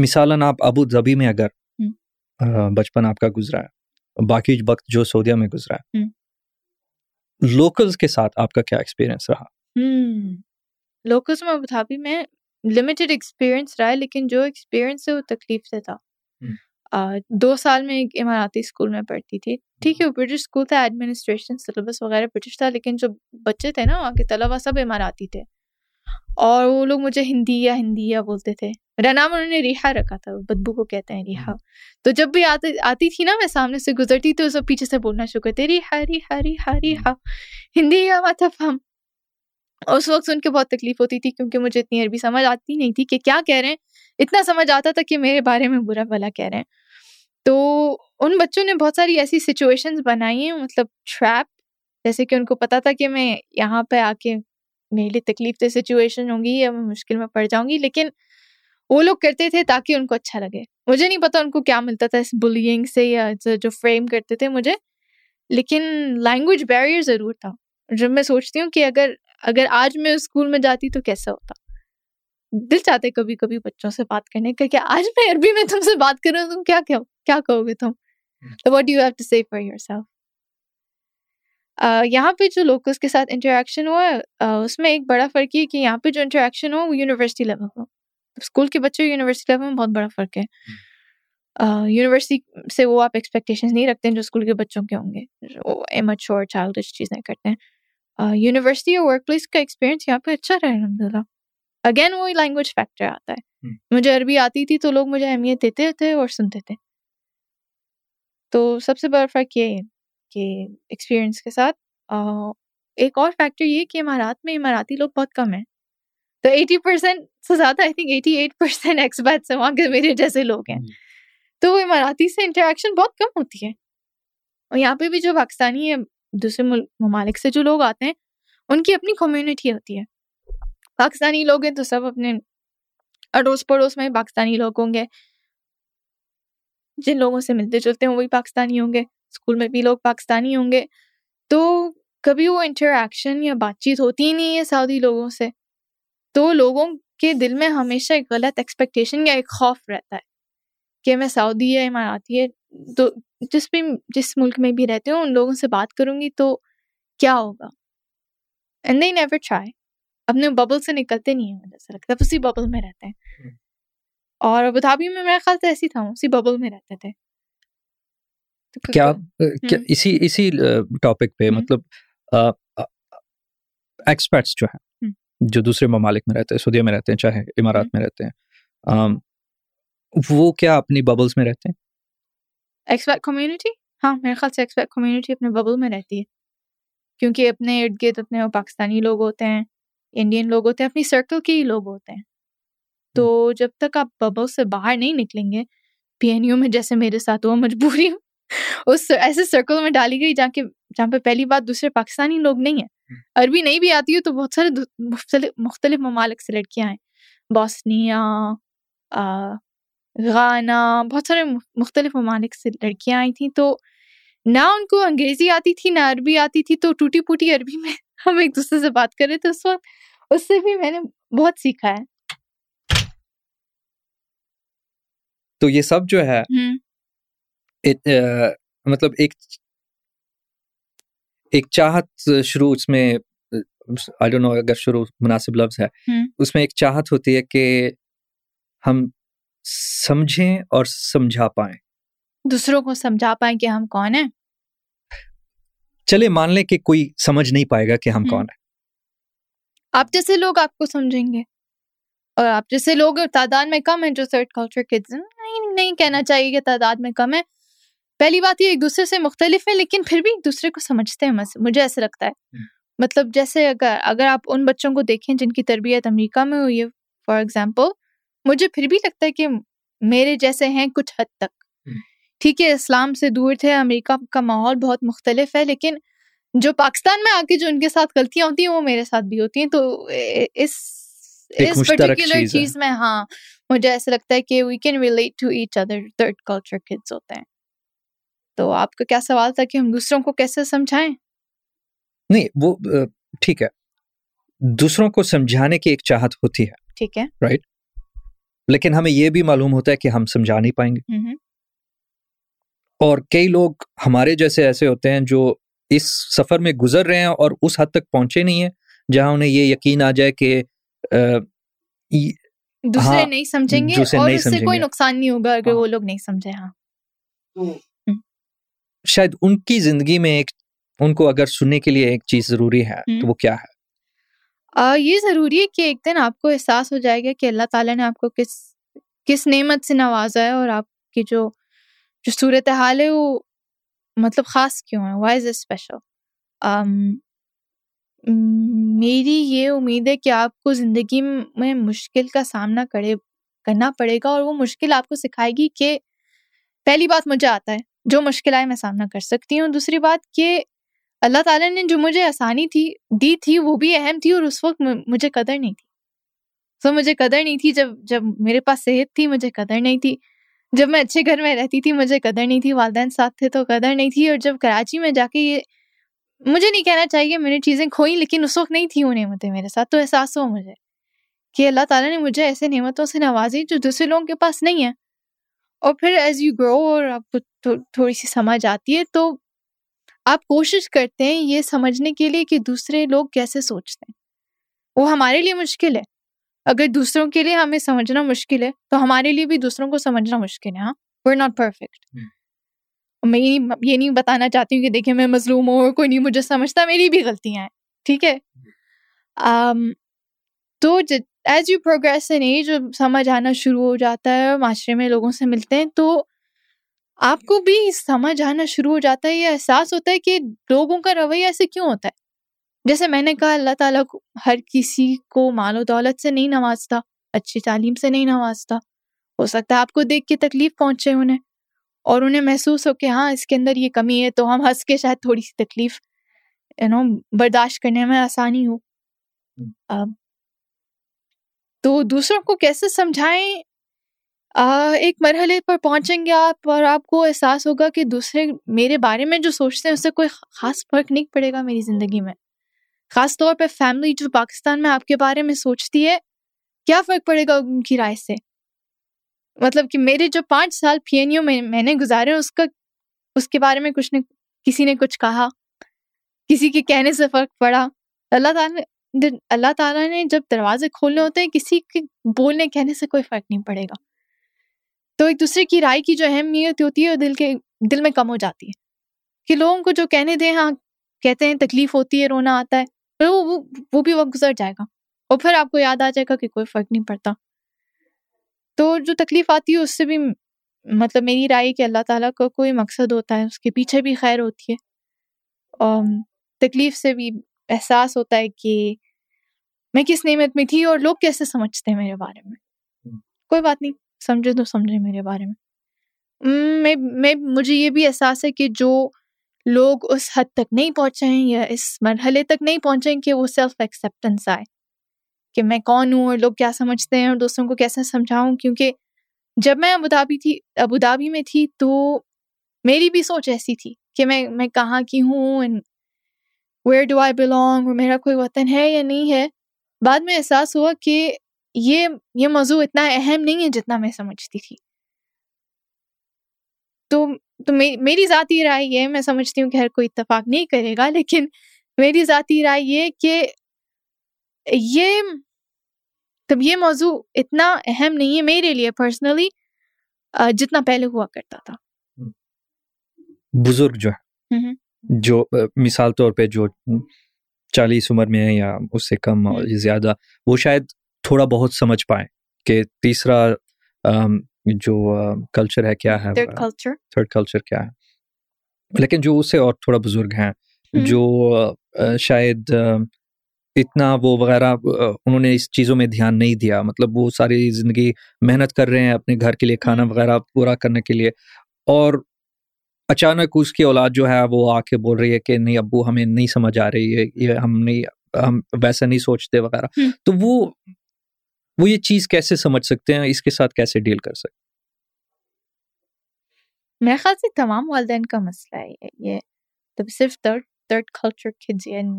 مثالاً آپ ابو ظبی میں اگر بچپن آپ کا گزرا ہے، باقی وقت جو سعودیہ میں گزرا ہے، لوکلز کے ساتھ آپ کا کیا ایکسپیرینس رہا؟ لوکلز میں ابو ظبی میں لمیٹڈ ایکسپیرینس رہا ہے، لیکن جو ایکسپیرینس ہے وہ تکلیف سے تھا. 2 سال میں ایک اماراتی اسکول میں پڑھتی تھی. ٹھیک ہے، وہ برٹش اسکول تھا، ایڈمنسٹریشن سلیبس وغیرہ برٹش تھا، لیکن جو بچے تھے نا وہاں کے طلبہ سب اماراتی تھے، اور وہ لوگ مجھے ہندی یا بولتے تھے. نام انہوں نے ریحہ رکھا تھا، بدبو کو کہتے ہیں ریحہ. تو جب بھی آتی تھی نا، میں سامنے سے گزرتی تو سب پیچھے سے بولنا شروع کرتے، ریحہ ریحہ ریحہ ریحہ، ہندی یا ماتفہم. اس وقت ان کے بہت تکلیف ہوتی تھی، کیونکہ مجھے اتنی عربی سمجھ آتی نہیں تھی کہ کیا کہہ رہے ہیں. اتنا سمجھ آتا تھا کہ میرے بارے میں برا بھلا کہہ رہے ہیں. تو ان بچوں نے بہت ساری ایسی سچویشنز بنائی ہیں، مطلب ٹریپ، جیسے کہ ان کو پتا تھا کہ میں یہاں پہ آ کے میرے لیے تکلیف دہ سچویشن ہوں گی یا میں مشکل میں پڑ جاؤں گی، لیکن وہ لوگ کرتے تھے تاکہ ان کو اچھا لگے. مجھے نہیں پتا ان کو کیا ملتا تھا اس بلینگ سے، یا جو فریم کرتے تھے مجھے، لیکن لینگویج بیریئر ضرور تھا. جب میں سوچتی ہوں کہ اگر آج میں اسکول میں جاتی تو کیسا ہوتا. دل چاہتے کبھی کبھی بچوں سے بات کرنے کا کہ آج میں عربی میں تم سے بات کروں، تم کیا کہو گے، تم what do you have to say for yourself. یہاں پہ جو لوکلس کے ساتھ انٹریکشن ہوا، اس میں ایک بڑا فرق یہ کہ یہاں پہ جو انٹریکشن ہو وہ یونیورسٹی لیول ہو. اسکول کے بچے یونیورسٹی لیول میں بہت بڑا فرق ہے. یونیورسٹی سے وہ آپ ایکسپیکٹیشنز نہیں رکھتے ہیں جو اسکول کے بچوں کے ہوں گے، وہ امیچور چائلڈش چیزیں کرتے ہیں. یونیورسٹی اور ورک پلیس کا ایکسپیرئنس یہاں پہ اچھا رہا الحمد للہ. اگین وہی لینگویج فیکٹر آتا ہے. مجھے عربی آتی تھی تو لوگ مجھے اہمیت دیتے تھے اور سنتے تھے. تو سب سے بڑا فرق یہ ہے کہ ایکسپیرئنس کے ساتھ. ایک اور فیکٹر یہ کہ امارات میں اماراتی لوگ بہت کم ہیں، تو 80% سے زیادہ آئی تھنک 88% ایکسپیٹس ہیں وہاں کے میرے جیسے لوگ ہیں. تو وہ اماراتی سے انٹریکشن بہت کم ہوتی ہے. اور یہاں پہ بھی جو پاکستانی دوسرے ممالک سے جو لوگ آتے ہیں ان کی اپنی کمیونٹی ہوتی ہے. پاکستانی لوگ ہیں تو سب اپنے اڑوس پڑوس میں پاکستانی لوگ ہوں گے, جن لوگوں سے ملتے جلتے ہیں وہی پاکستانی ہوں گے, اسکول میں بھی لوگ پاکستانی ہوں گے. تو کبھی وہ انٹریکشن یا بات چیت ہوتی ہی نہیں ہے سعودی لوگوں سے. تو لوگوں کے دل میں ہمیشہ ایک غلط ایکسپیکٹیشن یا ایک خوف رہتا ہے کہ میں سعودی یا اماراتی ہے تو جس ملک میں بھی رہتے ہوں ان لوگوں سے بات کروں گی تو کیا ہوگا. اینڈ دے نیور ٹرائی, اپنے ببل سے نکلتے نہیں ہیں, مجھے ایسا لگتا ہے اسی ببل میں رہتے ہیں. اور ابو دھابی میں میرا خیال سے ایسی تھا, اسی ببل میں رہتے تھے. کیا اسی ٹاپک پہ مطلب ایکسپیٹس جو ہیں جو دوسرے ممالک میں رہتے ہیں, سعودیہ میں رہتے ہیں چاہے امارات میں رہتے ہیں, وہ کیا اپنی ببلز میں رہتے ہیں؟ ایکسپیٹ کمیونٹی, ہاں میرے خیال سے ایکسپیٹ کمیونٹی اپنے ببل میں رہتی ہے, کیونکہ اپنے ارد گرد اپنے پاکستانی لوگ ہوتے ہیں, انڈین لوگ ہوتے ہیں, اپنی سرکل کے ہی لوگ ہوتے ہیں. تو جب تک آپ ببل سے باہر نہیں نکلیں گے, پی این یو میں جیسے میرے ساتھ ہوا, مجبوری اس ایسے سرکل میں ڈالی گئی جہاں پہ پہلی بات دوسرے پاکستانی لوگ نہیں ہیں, عربی نہیں بھی آتی ہو تو بہت سارے مختلف ممالک سے لڑکیاں ہیں, بوسنیا, غانا, بہت سارے مختلف ممالک سے لڑکیاں آئی تھیں. تو نہ ان کو انگریزی آتی تھی نہ عربی آتی تھی, تو ٹوٹی پوٹی عربی میں ہم ایک دوسرے سے بات کر رہے تھے اس وقت. اس سے بھی میں نے بہت سیکھا ہے. تو یہ سب جو ہے مطلب ایک چاہت شروع, اس میں آئی ڈونٹ نو اگر شروع مناسب لفظ ہے, اس میں ایک چاہت ہوتی ہے کہ ہم سمجھیں اور سمجھا پائیں, دوسروں کو سمجھا پائیں کہ ہم کون ہیں. چلے مان لیں کہ کوئی سمجھ نہیں پائے گا کہ ہم کون ہیں, آپ جیسے لوگ آپ کو سمجھیں گے, اور آپ جیسے لوگ تعداد میں کم ہیں جو تھرڈ کلچر کے, نہیں کہنا چاہیے کہ تعداد میں کم ہے. پہلی بات یہ ایک دوسرے سے مختلف ہیں لیکن پھر بھی ایک دوسرے کو سمجھتے ہیں. مجھے ایسا لگتا ہے مطلب جیسے اگر آپ ان بچوں کو دیکھیں جن کی تربیت امریکہ میں ہوئی ہے فار ایگزامپل, مجھے پھر بھی لگتا ہے کہ میرے جیسے ہیں کچھ حد تک. ٹھیک ہے اسلام سے دور تھے, امریکہ کا ماحول بہت مختلف ہے, لیکن جو پاکستان میں آ کے جو ان کے ساتھ غلطیاں ہوتی ہیں وہ میرے ساتھ بھی ہوتی ہیں. تو اس پرٹیکولر چیز میں ہاں مجھے ایسا لگتا ہے کہ we can relate to each other third culture kids ہوتے ہیں. تو آپ کا کیا سوال تھا کہ ہم دوسروں کو کیسے سمجھائیں؟ نہیں وہ ٹھیک ہے, دوسروں کو سمجھانے کی ایک چاہت ہوتی ہے, ٹھیک ہے رائٹ, لیکن ہمیں یہ بھی معلوم ہوتا ہے کہ ہم سمجھا نہیں پائیں گے. اور کئی لوگ ہمارے جیسے ایسے ہوتے ہیں جو اس سفر میں گزر رہے ہیں اور اس حد تک پہنچے نہیں ہیں جہاں انہیں یہ یقین آ جائے کہ دوسرے نہیں سمجھیں گے اور اس سے کوئی نقصان نہیں ہوگا اگر وہ لوگ نہیں سمجھے. ہاں شاید ان کی زندگی میں ان کو اگر سننے کے لیے ایک چیز ضروری ہے تو وہ کیا ہے؟ یہ ضروری ہے کہ ایک دن آپ کو احساس ہو جائے گا کہ اللہ تعالیٰ نے آپ کو کس نعمت سے نوازا ہے, اور آپ کی جو صورتحال ہے وہ مطلب خاص کیوں ہے, why is it special. میری یہ امید ہے کہ آپ کو زندگی میں مشکل کا سامنا کرنا پڑے گا, اور وہ مشکل آپ کو سکھائے گی کہ پہلی بات مجھے آتا ہے, جو مشکل آئے میں سامنا کر سکتی ہوں. دوسری بات کہ اللہ تعالیٰ نے جو مجھے آسانی دی تھی وہ بھی اہم تھی, اور اس وقت مجھے قدر نہیں تھی. مجھے قدر نہیں تھی جب میرے پاس صحت تھی, مجھے قدر نہیں تھی جب میں اچھے گھر میں رہتی تھی, مجھے قدر نہیں تھی, والدین ساتھ تھے تو قدر نہیں تھی, اور جب کراچی میں جا کے یہ مجھے نہیں کہنا چاہیے میں نے چیزیں کھوئیں, لیکن اس وقت نہیں تھی وہ نعمتیں میرے ساتھ. تو احساس ہو مجھے کہ اللہ تعالیٰ نے مجھے ایسے نعمتوں سے نوازی جو دوسرے لوگوں کے پاس نہیں ہیں. اور پھر ایز یو گرو اور آپ کو تھوڑی سی سمجھ آتی ہے تو آپ کوشش کرتے ہیں یہ سمجھنے کے لیے کہ دوسرے لوگ کیسے سوچتے ہیں. وہ ہمارے لیے مشکل ہے, اگر دوسروں کے لیے ہمیں سمجھنا مشکل ہے تو ہمارے لیے بھی دوسروں کو سمجھنا مشکل ہے. ہاں وی آر ناٹ پرفیکٹ. میں یہ نہیں بتانا چاہتی ہوں کہ دیکھیں میں مظلوم ہوں اور کوئی نہیں مجھے سمجھتا, میری بھی غلطیاں ہیں, ٹھیک ہے. تو as you progress in age سمجھ آنا شروع ہو جاتا ہے, معاشرے میں لوگوں سے ملتے ہیں تو آپ کو بھی سمجھ آنا شروع ہو جاتا ہے, یہ احساس ہوتا ہے کہ لوگوں کا رویہ ایسے کیوں ہوتا ہے, جیسے میں نے کہا اللہ تعالیٰ ہر کسی کو مال و دولت سے نہیں نوازتا، اچھی تعلیم سے نہیں نوازتا، ہو سکتا ہے آپ کو دیکھ کے تکلیف پہنچے انہیں اور انہیں محسوس ہو کہ ہاں اس کے اندر یہ کمی ہے، تو ہم ہنس کے شاید تھوڑی سی تکلیف برداشت کرنے میں آسانی ہو. تو دوسروں کو کیسے سمجھائیں؟ ایک مرحلے پر پہنچیں گے آپ اور آپ کو احساس ہوگا کہ دوسرے میرے بارے میں جو سوچتے ہیں اس سے کوئی خاص فرق نہیں پڑے گا میری زندگی میں. خاص طور پہ فیملی جو پاکستان میں آپ کے بارے میں سوچتی ہے، کیا فرق پڑے گا ان کی رائے سے؟ مطلب کہ میرے جو 5 سال پی این یو میں نے گزارے، اس کے بارے میں کچھ نے کسی نے کچھ کہا، کسی کے کہنے سے فرق پڑا. اللہ تعالیٰ نے جب دروازے کھولنے ہوتے ہیں، کسی کے بولنے کہنے سے کوئی فرق نہیں پڑے گا. تو ایک دوسرے کی رائے کی جو اہمیت ہوتی ہے وہ دل میں کم ہو جاتی ہے کہ لوگوں کو جو کہنے دیں، ہاں کہتے ہیں تکلیف ہوتی ہے، رونا آتا ہے، پھر وہ بھی وقت گزر جائے گا اور پھر آپ کو یاد آ جائے گا کہ کوئی فرق نہیں پڑتا. تو جو تکلیف آتی ہے اس سے بھی مطلب میری رائے کہ اللہ تعالیٰ کا کوئی مقصد ہوتا ہے، اس کے پیچھے بھی خیر ہوتی ہے. اور تکلیف سے بھی احساس ہوتا ہے کہ میں کس نعمت میں تھی اور لوگ کیسے سمجھتے ہیں میرے بارے میں. کوئی بات نہیں، سمجھے تو سمجھے میرے بارے میں. مجھے یہ بھی احساس ہے کہ جو لوگ اس حد تک نہیں پہنچے ہیں یا اس مرحلے تک نہیں پہنچے ہیں کہ وہ سیلف ایکسیپٹنس آئے کہ میں کون ہوں اور لوگ کیا سمجھتے ہیں اور دوسروں کو کیسے سمجھاؤں. کیونکہ جب میں ابوظہبی میں تھی تو میری بھی سوچ ایسی تھی کہ میں کہاں کی ہوں، ویئر ڈو آئی بلانگ، اور میرا کوئی وطن ہے یا نہیں ہے. بعد میں احساس ہوا کہ یہ موضوع اتنا اہم نہیں ہے جتنا میں سمجھتی تھی. تو میری ذاتی رائے یہ، میں سمجھتی ہوں کہ ہر کوئی اتفاق نہیں کرے گا، لیکن میری ذاتی رائے یہ کہ یہ موضوع اتنا اہم نہیں ہے میرے لیے پرسنلی جتنا پہلے ہوا کرتا تھا. بزرگ جو مثال طور پہ جو 40 عمر میں ہے یا اس سے کم اور زیادہ، وہ شاید تھوڑا بہت سمجھ پائیں کہ تیسرا جو کلچر ہے کیا ہے، تھرڈ کلچر کیا ہے. لیکن جو اس سے اور تھوڑا بزرگ ہیں، جو شاید اتنا وہ وغیرہ انہوں نے اس چیزوں میں دھیان نہیں دیا، مطلب وہ ساری زندگی محنت کر رہے ہیں اپنے گھر کے لیے، کھانا وغیرہ پورا کرنے کے لیے، اور اچانک اس کی اولاد جو ہے وہ آ کے بول رہی ہے کہ نہیں ابو ہمیں نہیں سمجھ آ رہی ہے، یہ ہم ویسا نہیں سوچتے وغیرہ. تو وہ یہ چیز کیسے سمجھ سکتے ہیں، اس کے ساتھ کیسے ڈیل کر سکتے ہیں؟ میرے خیال سے تمام والدین کا مسئلہ ہے یہ، تو صرف third culture kids and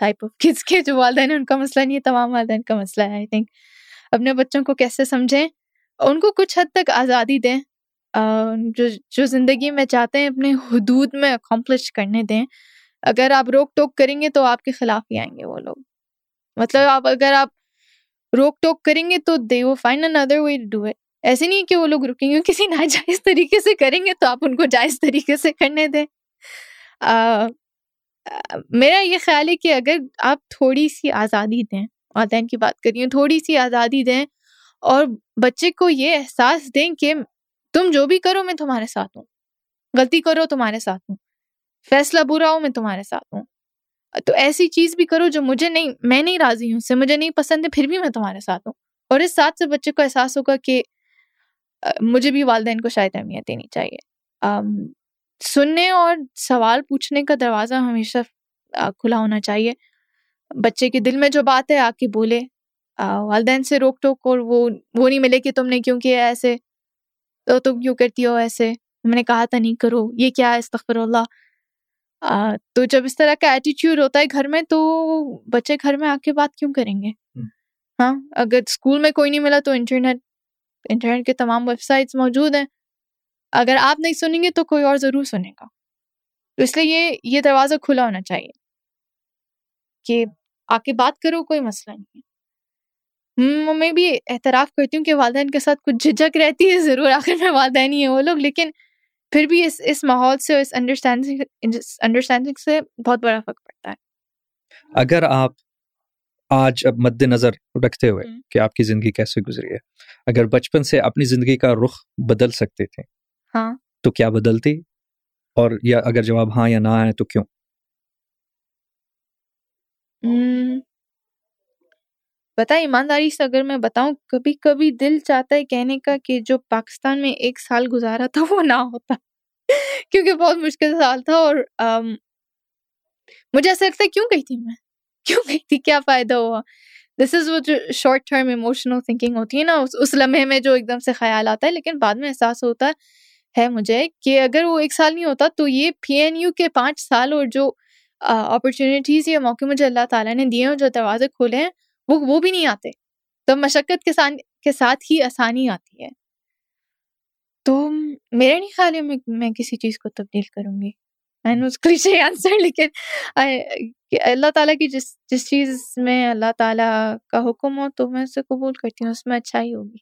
type of kids کے جو والدین ہیں ان کا مسئلہ نہیں ہے، تمام والدین کا مسئلہ ہے. آئی تھنک اپنے بچوں کو کیسے سمجھیں، ان کو کچھ حد تک آزادی دیں، جو زندگی میں چاہتے ہیں اپنے حدود میں اکمپلش کرنے دیں. اگر آپ روک ٹوک کریں گے تو آپ کے خلاف ہی آئیں گے وہ لوگ. مطلب اگر آپ روک ٹوک کریں گے تو they will find another way to do it. ایسے نہیں کہ وہ لوگ رکیں گے، کسی ناجائز طریقے سے کریں گے تو آپ ان کو جائز طریقے سے کرنے دیں. میرا یہ خیال ہے کہ اگر آپ تھوڑی سی آزادی دیں، والدین کی بات کر رہی ہوں، تھوڑی سی آزادی دیں اور بچے کو یہ احساس دیں کہ تم جو بھی کرو میں تمہارے ساتھ ہوں، غلطی کرو تمہارے ساتھ ہوں، فیصلہ برا ہو میں تمہارے ساتھ ہوں، تو ایسی چیز بھی کرو جو میں نہیں راضی ہوں، سے مجھے نہیں پسند ہے، پھر بھی میں تمہارے ساتھ ہوں. اور اس ساتھ سے بچے کو احساس ہوگا کہ مجھے بھی والدین کو شاید اہمیت دینی چاہیے. سننے اور سوال پوچھنے کا دروازہ ہمیشہ کھلا ہونا چاہیے. بچے کے دل میں جو بات ہے آ کے بولے، والدین سے روک ٹوک اور وہ نہیں ملے کہ تم نے کیوں کیا ایسے، تو تم کیوں کرتی ہو ایسے، میں نے کہا تھا نہیں کرو، یہ کیا ہے، استغفر اللہ. تو جب اس طرح کا ایٹیٹیوڈ ہوتا ہے گھر میں تو بچے گھر میں آ کے بات کیوں کریں گے. ہاں اگر اسکول میں کوئی نہیں ملا تو انٹرنیٹ کے تمام ویب سائٹس موجود ہیں، اگر آپ نہیں سنیں گے تو کوئی اور ضرور سنے گا. تو اس لیے یہ دروازہ کھلا ہونا چاہیے کہ آ کے بات کرو، کوئی مسئلہ نہیں ہے. میں بھی اعتراف کرتی ہوں کہ والدین کے ساتھ کچھ جھجک رہتی ہے، ضرور آخر میں والدین ہی ہیں وہ لوگ، لیکن پھر بھی اس ماحول سے، اس انڈرسٹینڈنگ سے بہت بڑا فرق پڑتا ہے. اگر آپ آج مد نظر رکھتے ہوئے کہ آپ کی زندگی کیسے گزری ہے، اگر بچپن سے اپنی زندگی کا رخ بدل سکتے تھے ہاں تو کیا بدلتی، اور یا اگر جواب ہاں یا نہ ہے تو کیوں؟ ہوں، بتائیں ایمانداری سے اگر میں بتاؤں، کبھی کبھی دل چاہتا ہے کہنے کا کہ جو پاکستان میں 1 سال گزارا تھا وہ نہ ہوتا، کیونکہ بہت مشکل سال تھا، اور مجھے ایسا لگتا ہے کیوں گئی تھی، کیا فائدہ ہوا. دس از وہ جو شارٹ ٹرم ایموشنل تھنکنگ ہوتی ہے نا، اس لمحے میں جو ایک دم سے خیال آتا ہے، لیکن بعد میں احساس ہوتا ہے مجھے کہ اگر وہ 1 سال نہیں ہوتا تو یہ PNU کے 5 سال اور جو اپرچونیٹیز یا موقع مجھے اللہ تعالیٰ نے دیے ہیں، جو دروازے کھولے ہیں، وہ بھی نہیں آتے. تو مشقت کے ساتھ ہی آسانی آتی ہے. تو میرے نہیں خیال ہے میں کسی چیز کو تبدیل کروں گی. لیکن اللہ تعالیٰ کی جس چیز میں اللہ تعالیٰ کا حکم ہو تو میں اسے قبول کرتی ہوں، اس میں اچھا ہی ہوگی،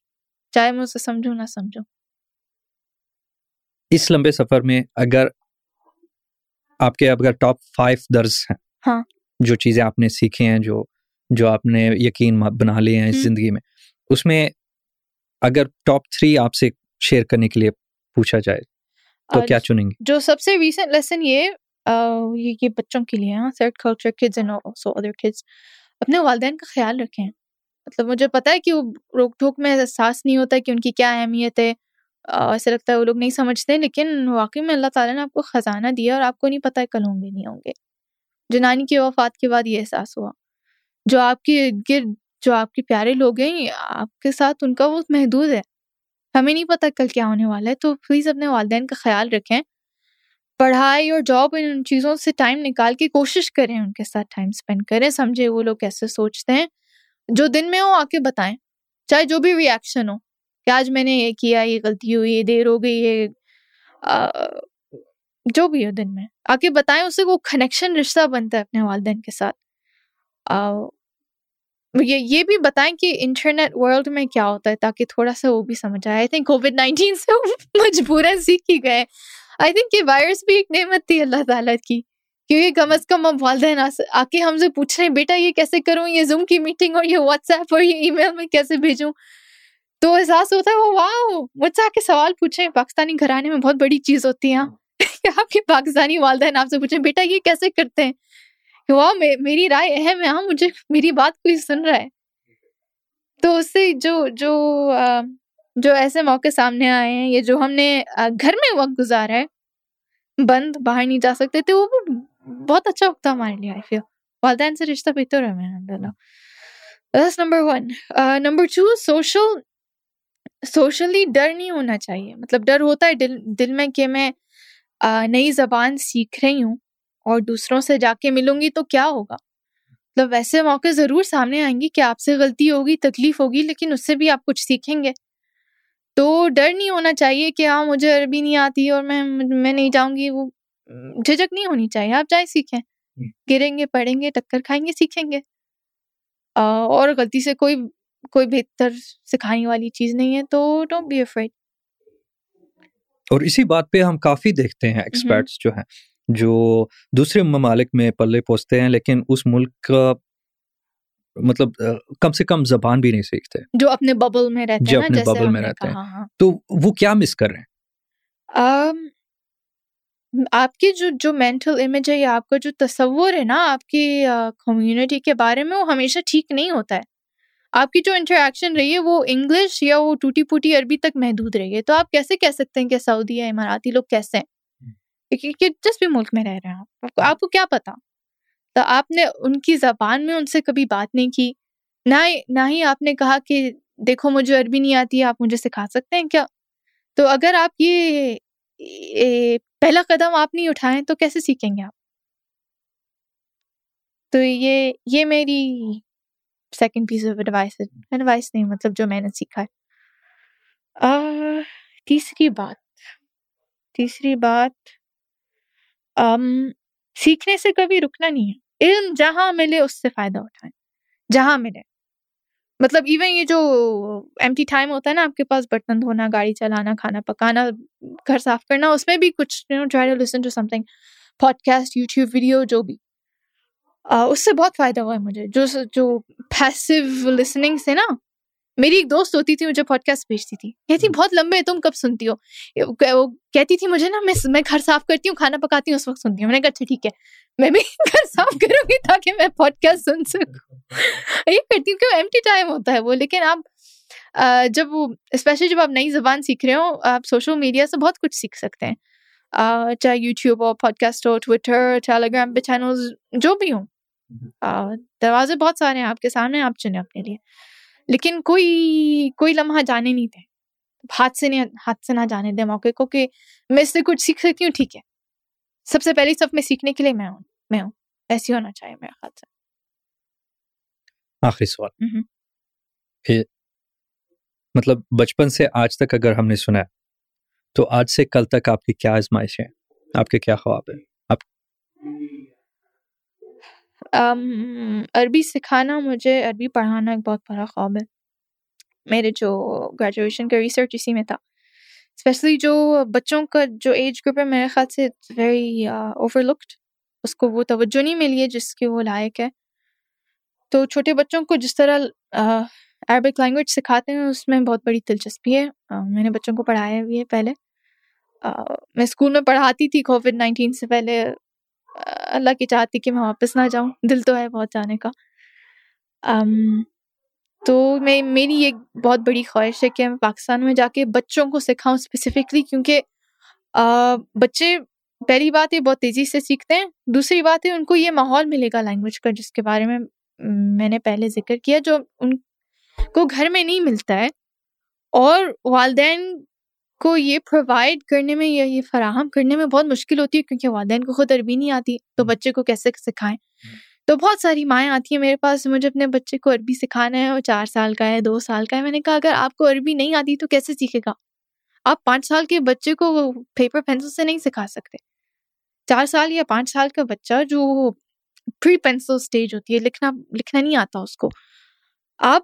چاہے میں اسے سمجھوں نہ سمجھوں. اس لمبے سفر میں اگر آپ کے ٹاپ 5 درس ہیں، ہاں، جو چیزیں آپ نے سیکھی ہیں، جو آپ نے یقین بنا لیے ہیں اس زندگی میں، اس میں اگر ٹاپ 3 آپ سے شیئر کرنے کے لیے پوچھا جائے تو کیا چنیں گے؟ جو سب سے ریسنٹ لیسن یہ بچوں کے لیے third culture kids and also other kids, اپنے والدین کا خیال رکھیں. مطلب مجھے پتہ ہے کہ وہ روک ٹوک میں احساس نہیں ہوتا کہ ان کی کیا اہمیت ہے، ایسا لگتا ہے وہ لوگ نہیں سمجھتے، لیکن واقعی میں اللہ تعالیٰ نے آپ کو خزانہ دیا اور آپ کو نہیں پتہ ہے کل ہوں گے نہیں ہوں گے. جو نانی کی وفات کے بعد یہ احساس ہوا، جو آپ کے گرد جو آپ کے پیارے لوگ ہیں آپ کے ساتھ، ان کا وہ محدود ہے، ہمیں نہیں پتہ کل کیا ہونے والا ہے. تو پلیز اپنے والدین کا خیال رکھیں، پڑھائی اور جاب ان چیزوں سے ٹائم نکال کے کوشش کریں ان کے ساتھ ٹائم اسپینڈ کریں، سمجھیں وہ لوگ کیسے سوچتے ہیں، جو دن میں ہو آ کے بتائیں، چاہے جو بھی ری ایکشن ہو کہ آج میں نے یہ کیا، یہ غلطی ہوئی، یہ دیر ہو گئی، یہ جو بھی ہو دن میں آ کے بتائیں. اس سے وہ کنیکشن رشتہ بنتا ہے اپنے والدین کے ساتھ. یہ بھی بتائیں کہ انٹرنیٹ ورلڈ میں کیا ہوتا ہے تاکہ تھوڑا سا وہ بھی سمجھ آئے. آئی تھنک COVID-19 سے مجبوراً سیکھ ہی گئے. آئی تھنک یہ وائرس بھی ایک نعمت تھی اللہ تعالیٰ کی، کیونکہ کم از کم اب والدین آ کے ہم سے پوچھ رہے ہیں بیٹا یہ کیسے کروں، یہ زوم کی میٹنگ اور یہ واٹس ایپ اور یہ ای میل میں کیسے بھیجوں. تو احساس ہوتا ہے وہ واو، مجھ سے آ کے سوال پوچھیں، پاکستانی گھرانے میں بہت بڑی چیز ہوتی ہے آپ کے پاکستانی والدین آپ سے پوچھیں بیٹا یہ کیسے کرتے ہیں، واہ میری رائے اہم ہے، ہاں مجھے میری بات کوئی سن رہا ہے. تو اس سے جو ایسے موقع سامنے آئے ہیں، یہ جو ہم نے گھر میں وقت گزارا ہے، بند باہر نہیں جا سکتے تھے، وہ بہت اچھا وقت تھا ہمارے لیے. آئی فیل والدین سے رشتہ بہتر ہے الحمد للہ. This number 1. نمبر 2، سوشلی ڈر نہیں ہونا چاہیے. مطلب ڈر ہوتا ہے دل میں کہ میں نئی زبان سیکھ رہی ہوں اور دوسروں سے جا کے ملوں گی تو کیا ہوگا. مطلب ویسے موقع ضرور سامنے آئیں گے کہ آپ سے غلطی ہوگی، تکلیف ہوگی، لیکن اس سے بھی آپ کچھ سیکھیں گے. تو ڈر نہیں ہونا چاہیے کہ ہاں مجھے عربی نہیں آتی اور میں نہیں جاؤں گی، وہ جھجک نہیں ہونی چاہیے. آپ جائیں، سیکھیں، گریں گے، پڑھیں گے، ٹکر کھائیں گے، سیکھیں گے، اور غلطی سے کوئی بہتر سکھانے والی چیز نہیں ہے. تو ڈونٹ بی افریڈ. اور اسی بات پہ ہم کافی دیکھتے ہیں ایکسپرٹس جو ہیں، جو دوسرے ممالک میں پلے پوستے ہیں لیکن اس ملک کا مطلب کم سے کم زبان بھی نہیں سیکھتے، جو اپنے ببل میں رہتے ہیں، جو اپنے ببل میں رہتے ہیں. تو وہ کیا مس کر رہے ہیں؟ آپ کی جو مینٹل امیج ہے یا آپ کا جو تصور ہے نا آپ کی کمیونٹی کے بارے میں، وہ ہمیشہ ٹھیک نہیں ہوتا ہے. آپ کی جو انٹریکشن رہی ہے وہ انگلش یا وہ ٹوٹی پھوٹی عربی تک محدود رہی ہے. تو آپ کیسے کہہ سکتے ہیں کہ سعودی یا اماراتی لوگ کیسے ہیں، کہ جس بھی ملک میں رہ رہے ہیں آپ کو کیا پتا. تو آپ نے ان کی زبان میں ان سے کبھی بات نہیں کی، نہ ہی آپ نے کہا کہ دیکھو مجھے عربی نہیں آتی، آپ مجھے سکھا سکتے ہیں کیا. تو اگر آپ یہ پہلا قدم آپ نہیں اٹھائیں تو کیسے سیکھیں گے آپ. تو یہ میری سیکنڈ پیس آف ایڈوائس نہیں، مطلب جو میں نے سیکھا ہے. تیسری بات سیکھنے سے کبھی رکنا نہیں ہے. علم جہاں ملے اس سے فائدہ اٹھائیں، جہاں ملے. مطلب ایون یہ جو ایمٹی ٹائم ہوتا ہے نا آپ کے پاس، برتن دھونا، گاڑی چلانا، کھانا پکانا، گھر صاف کرنا، اس میں بھی کچھ try to listen to something, podcast, YouTube video, جو بھی. اس سے بہت فائدہ ہوا ہے مجھے. جو پیسو لسننگ سے نا میری ایک دوست ہوتی تھی, مجھے پوڈ کاسٹ بھیجتی تھی, کہتی بہت لمبے تم کب سنتی ہو. وہ کہتی تھی مجھے نا میں گھر صاف کرتی ہوں, کھانا پکاتی ہوں, اس وقت سنتی ہوں. میں نے کہا اچھا ٹھیک ہے, میں بھی گھر صاف کروں گی تاکہ میں پوڈ کاسٹ سن سکوں. یہ کرتی ہوں کہ ایمٹی ٹائم ہوتا ہے وہ. لیکن آپ جب اسپیشلی جب آپ نئی زبان سیکھ رہے ہو, آپ سوشل میڈیا سے بہت کچھ سیکھ سکتے ہیں, چاہے یوٹیوب ہو, پوڈ کاسٹ ہو, ٹویٹر, ٹیلیگرام پہ چینلز جو بھی ہوں, دروازے بہت سارے ہیں آپ کے سامنے, آپ چنیں اپنے لیے. لیکن کوئی لمحہ جانے نہیں دیں, ہاتھ سے نہ جانے دیں موقع کو کہ میں اس سے کچھ سیکھ سکتی ہوں. ٹھیک ہے, سب سے پہلی صف میں سیکھنے کے لیے میں ہوں. ایسی ہونا چاہیے میرا خیال سے. آخری سوال, مطلب بچپن سے آج تک اگر ہم نے سنا ہے تو آج سے کل تک آپ کی کیا آزمائش ہے, آپ کے کیا خواب ہیں؟ عربی سکھانا, مجھے عربی پڑھانا ایک بہت بڑا خواب ہے. میرے جو گریجویشن کا ریسرچ اسی میں تھا, اسپیشلی جو بچوں کا جو ایج گروپ ہے میرے خیال سے ویری اوور لکڈ, اس کو وہ توجہ نہیں ملی ہے جس کے وہ لائق ہے. تو چھوٹے بچوں کو جس طرح عربک لینگویج سکھاتے ہیں اس میں بہت بڑی دلچسپی ہے. میں نے بچوں کو پڑھایا بھی ہے پہلے, میں اسکول میں پڑھاتی تھی کووڈ-19 سے پہلے. اللہ کی چاہتی کہ میں واپس نہ جاؤں, دل تو ہے بہت جانے کا. تو میری ایک بہت بڑی خواہش ہے کہ میں پاکستان میں جا کے بچوں کو سکھاؤں اسپیسیفکلی, کیونکہ بچے پہلی بات یہ بہت تیزی سے سیکھتے ہیں, دوسری بات ہے ان کو یہ ماحول ملے گا لینگویج کا جس کے بارے میں میں نے پہلے ذکر کیا, جو ان کو گھر میں نہیں ملتا ہے. اور والدین کو یہ پرووائڈ کرنے میں یا یہ فراہم کرنے میں بہت مشکل ہوتی ہے, کیونکہ والدین کو خود عربی نہیں آتی تو بچے کو کیسے سکھائیں. تو بہت ساری مائیں آتی ہیں میرے پاس, مجھے اپنے بچے کو عربی سکھانا ہے, وہ 4 سال کا ہے, 2 سال کا ہے. میں نے کہا اگر آپ کو عربی نہیں آتی تو کیسے سیکھے گا؟ آپ 5 سال کے بچے کو پیپر پینسل سے نہیں سکھا سکتے. 4 سال یا 5 سال کا بچہ جو پری پینسل اسٹیج ہوتی ہے, لکھنا نہیں آتا اس کو, آپ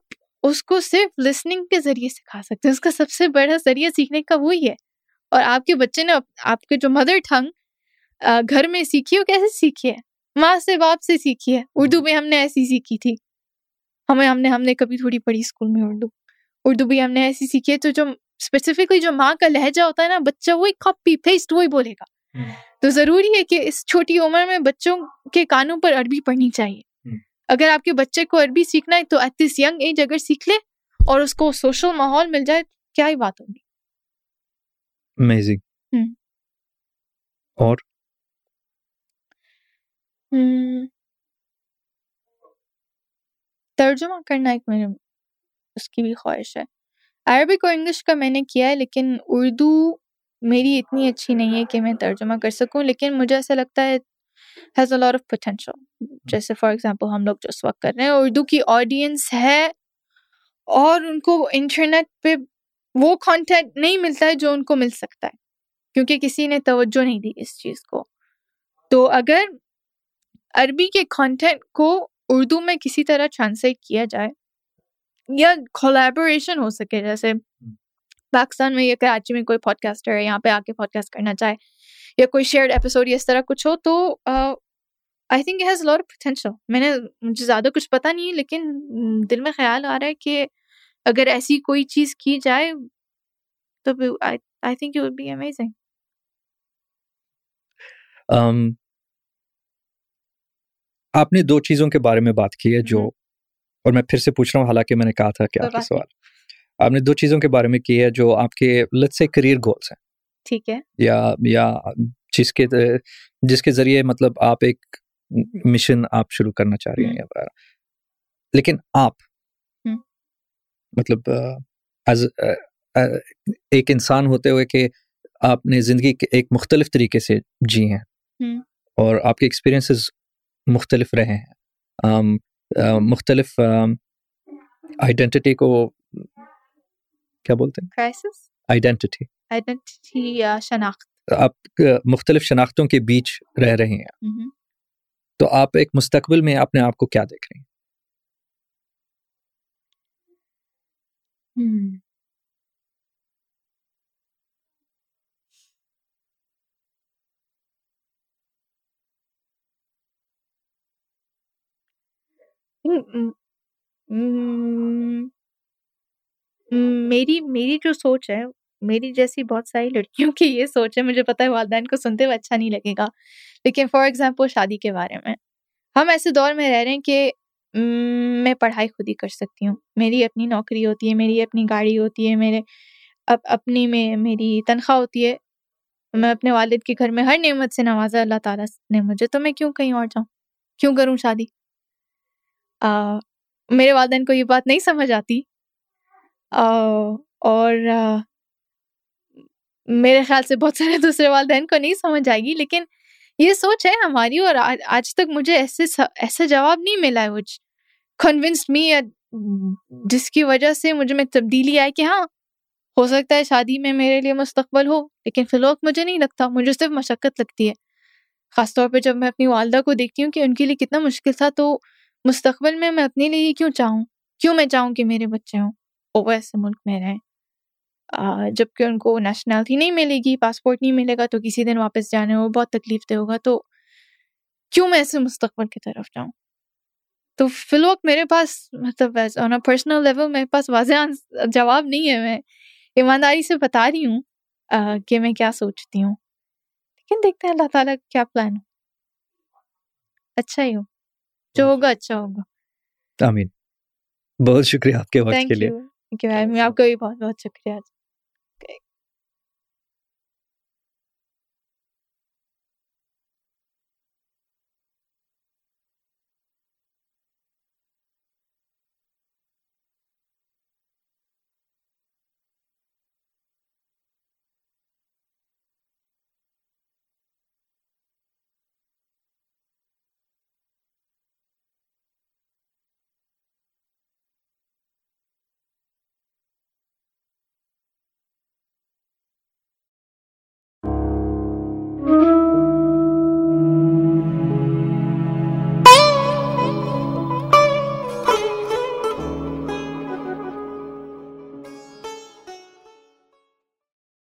اس کو صرف لسننگ کے ذریعے سکھا سکتے ہیں. اس کا سب سے بڑا ذریعہ سیکھنے کا وہی ہے. اور آپ کے بچے نے آپ کے جو مدر ٹنگ گھر میں سیکھی, وہ کیسے سیکھی ہے؟ ماں سے باپ سے سیکھی ہے. اردو بھی ہم نے ایسی سیکھی تھی, ہم نے کبھی تھوڑی پڑھی اسکول میں اردو بھی ہم نے ایسی سیکھی ہے. تو جو اسپیسیفکلی جو ماں کا لہجہ ہوتا ہے نا, بچہ وہی کاپی پیسٹ وہی بولے گا. تو ضروری ہے کہ اس چھوٹی عمر میں بچوں کے کانوں پر عربی پڑھنی چاہیے. اگر آپ کے بچے کو عربی سیکھنا ہے تو ایٹ دس ینگ ایج اگر سیکھ لے اور اس کو سوشل ماحول مل جائے, کیا ہی بات ہوگی. امیزنگ. اور ترجمہ کرنا ایک میرے اس کی بھی خواہش ہے. عربک اور انگلش کا میں نے کیا ہے, لیکن اردو میری اتنی اچھی نہیں ہے کہ میں ترجمہ کر سکوں. لیکن مجھے ایسا لگتا ہے has a lot of potential. جیسے فار ایگزامپل ہم لوگ جو اس وقت کر رہے ہیں, اردو کی آڈینس ہے اور ان کو انٹرنیٹ پہ وہ کانٹینٹ نہیں ملتا ہے جو ان کو مل سکتا ہے, کیونکہ کسی نے توجہ نہیں دی اس چیز کو. تو اگر عربی کے کانٹینٹ کو اردو میں کسی طرح ٹرانسلیٹ کیا جائے یا کولیبوریشن ہو سکے, جیسے پاکستان میں یا کراچی میں کوئی پوڈ کاسٹر ہے یہاں پہ آ کے پوڈ کاسٹ کرنا چاہے, یا کوئی شیئرڈ ایپیسوڈ یا اس طرح کچھ ہو, تو I think it has lot of potential. مجھے زیادہ کچھ پتہ نہیں, لیکن دل میں خیال آ رہا ہے کہ اگر ایسی کوئی چیز کی جائے تو I think it would be amazing. آپ نے 2 چیزوں کے بارے میں بات کی ہے, جو اور میں پھر سے پوچھ رہا ہوں حالانکہ میں نے کہا تھا کہ آپ کا سوال. آپ نے 2 چیزوں کے بارے میں کی ہے جو آپ کے لیٹس سے کیریئر گولز ہیں, ٹھیک ہے, یا جس کے ذریعے مطلب آپ ایک مشن آپ شروع کرنا چاہ رہی ہیں. لیکن آپ مطلب ایک انسان ہوتے ہوئے کہ آپ نے زندگی ایک مختلف طریقے سے جی ہیں, اور آپ کے ایکسپیرینسز مختلف رہے ہیں, مختلف آئیڈینٹی کو کیا بولتے ہیں, آئیڈینٹی یا شناخت, آپ مختلف شناختوں کے بیچ رہ رہے ہیں. تو آپ ایک مستقبل میں اپنے آپ کو کیا دیکھ رہے ہیں؟ میری جو سوچ ہے، میری جیسی بہت ساری لڑکیوں کی یہ سوچ ہے، مجھے پتہ ہے والدین کو سنتے ہوئے اچھا نہیں لگے گا، لیکن فار ایگزامپل شادی کے بارے میں ہم ایسے دور میں رہ رہے ہیں کہ میں پڑھائی خود ہی کر سکتی ہوں، میری اپنی نوکری ہوتی ہے، میری اپنی گاڑی ہوتی ہے، میرے اپنی میں میری تنخواہ ہوتی ہے، میں اپنے والد کے گھر میں ہر نعمت سے نوازا اللہ تعالیٰ نے مجھے، تو میں کیوں کہیں اور جاؤں، کیوں کروں شادی؟ میرے والدین کو یہ بات نہیں سمجھ آتی، اور میرے خیال سے بہت سارے دوسرے والدین کو نہیں سمجھ آئے گی، لیکن یہ سوچ ہے ہماری، اور آج تک مجھے ایسا جواب نہیں ملا ہے وچ کنونسڈ می، جس کی وجہ سے مجھے میں تبدیلی آئی کہ ہاں ہو سکتا ہے شادی میں میرے لیے مستقبل ہو، لیکن فی الوقت مجھے نہیں لگتا، مجھے صرف مشقت لگتی ہے، خاص طور پہ جب میں اپنی والدہ کو دیکھتی ہوں کہ ان کے لیے کتنا مشکل تھا، تو مستقبل میں میں اپنے لیے کیوں چاہوں، کیوں میں چاہوں کہ میرے بچے ہوں وہ ایسے ملک میں رہیں، جبکہ ان کو نیشنلٹی نہیں ملے گی، پاسپورٹ نہیں ملے گا، تو کسی دن واپس جانے میں بہت تکلیف دہ ہوگا، تو کیوں میں ایسے مستقبل کی طرف جاؤں؟ تو فی الوقت میرے پاس مطلب آن اے پرسنل لیول میرے پاس واضح جواب نہیں ہے، میں ایمانداری سے بتا رہی ہوں کہ میں کیا سوچتی ہوں، لیکن دیکھتے ہیں اللہ تعالیٰ کیا پلان ہو، اچھا ہی ہو، جو ہوگا اچھا ہوگا. آمین. بہت شکریہ آپ کے وقت کے لیے. آپ کا بھی بہت بہت شکریہ.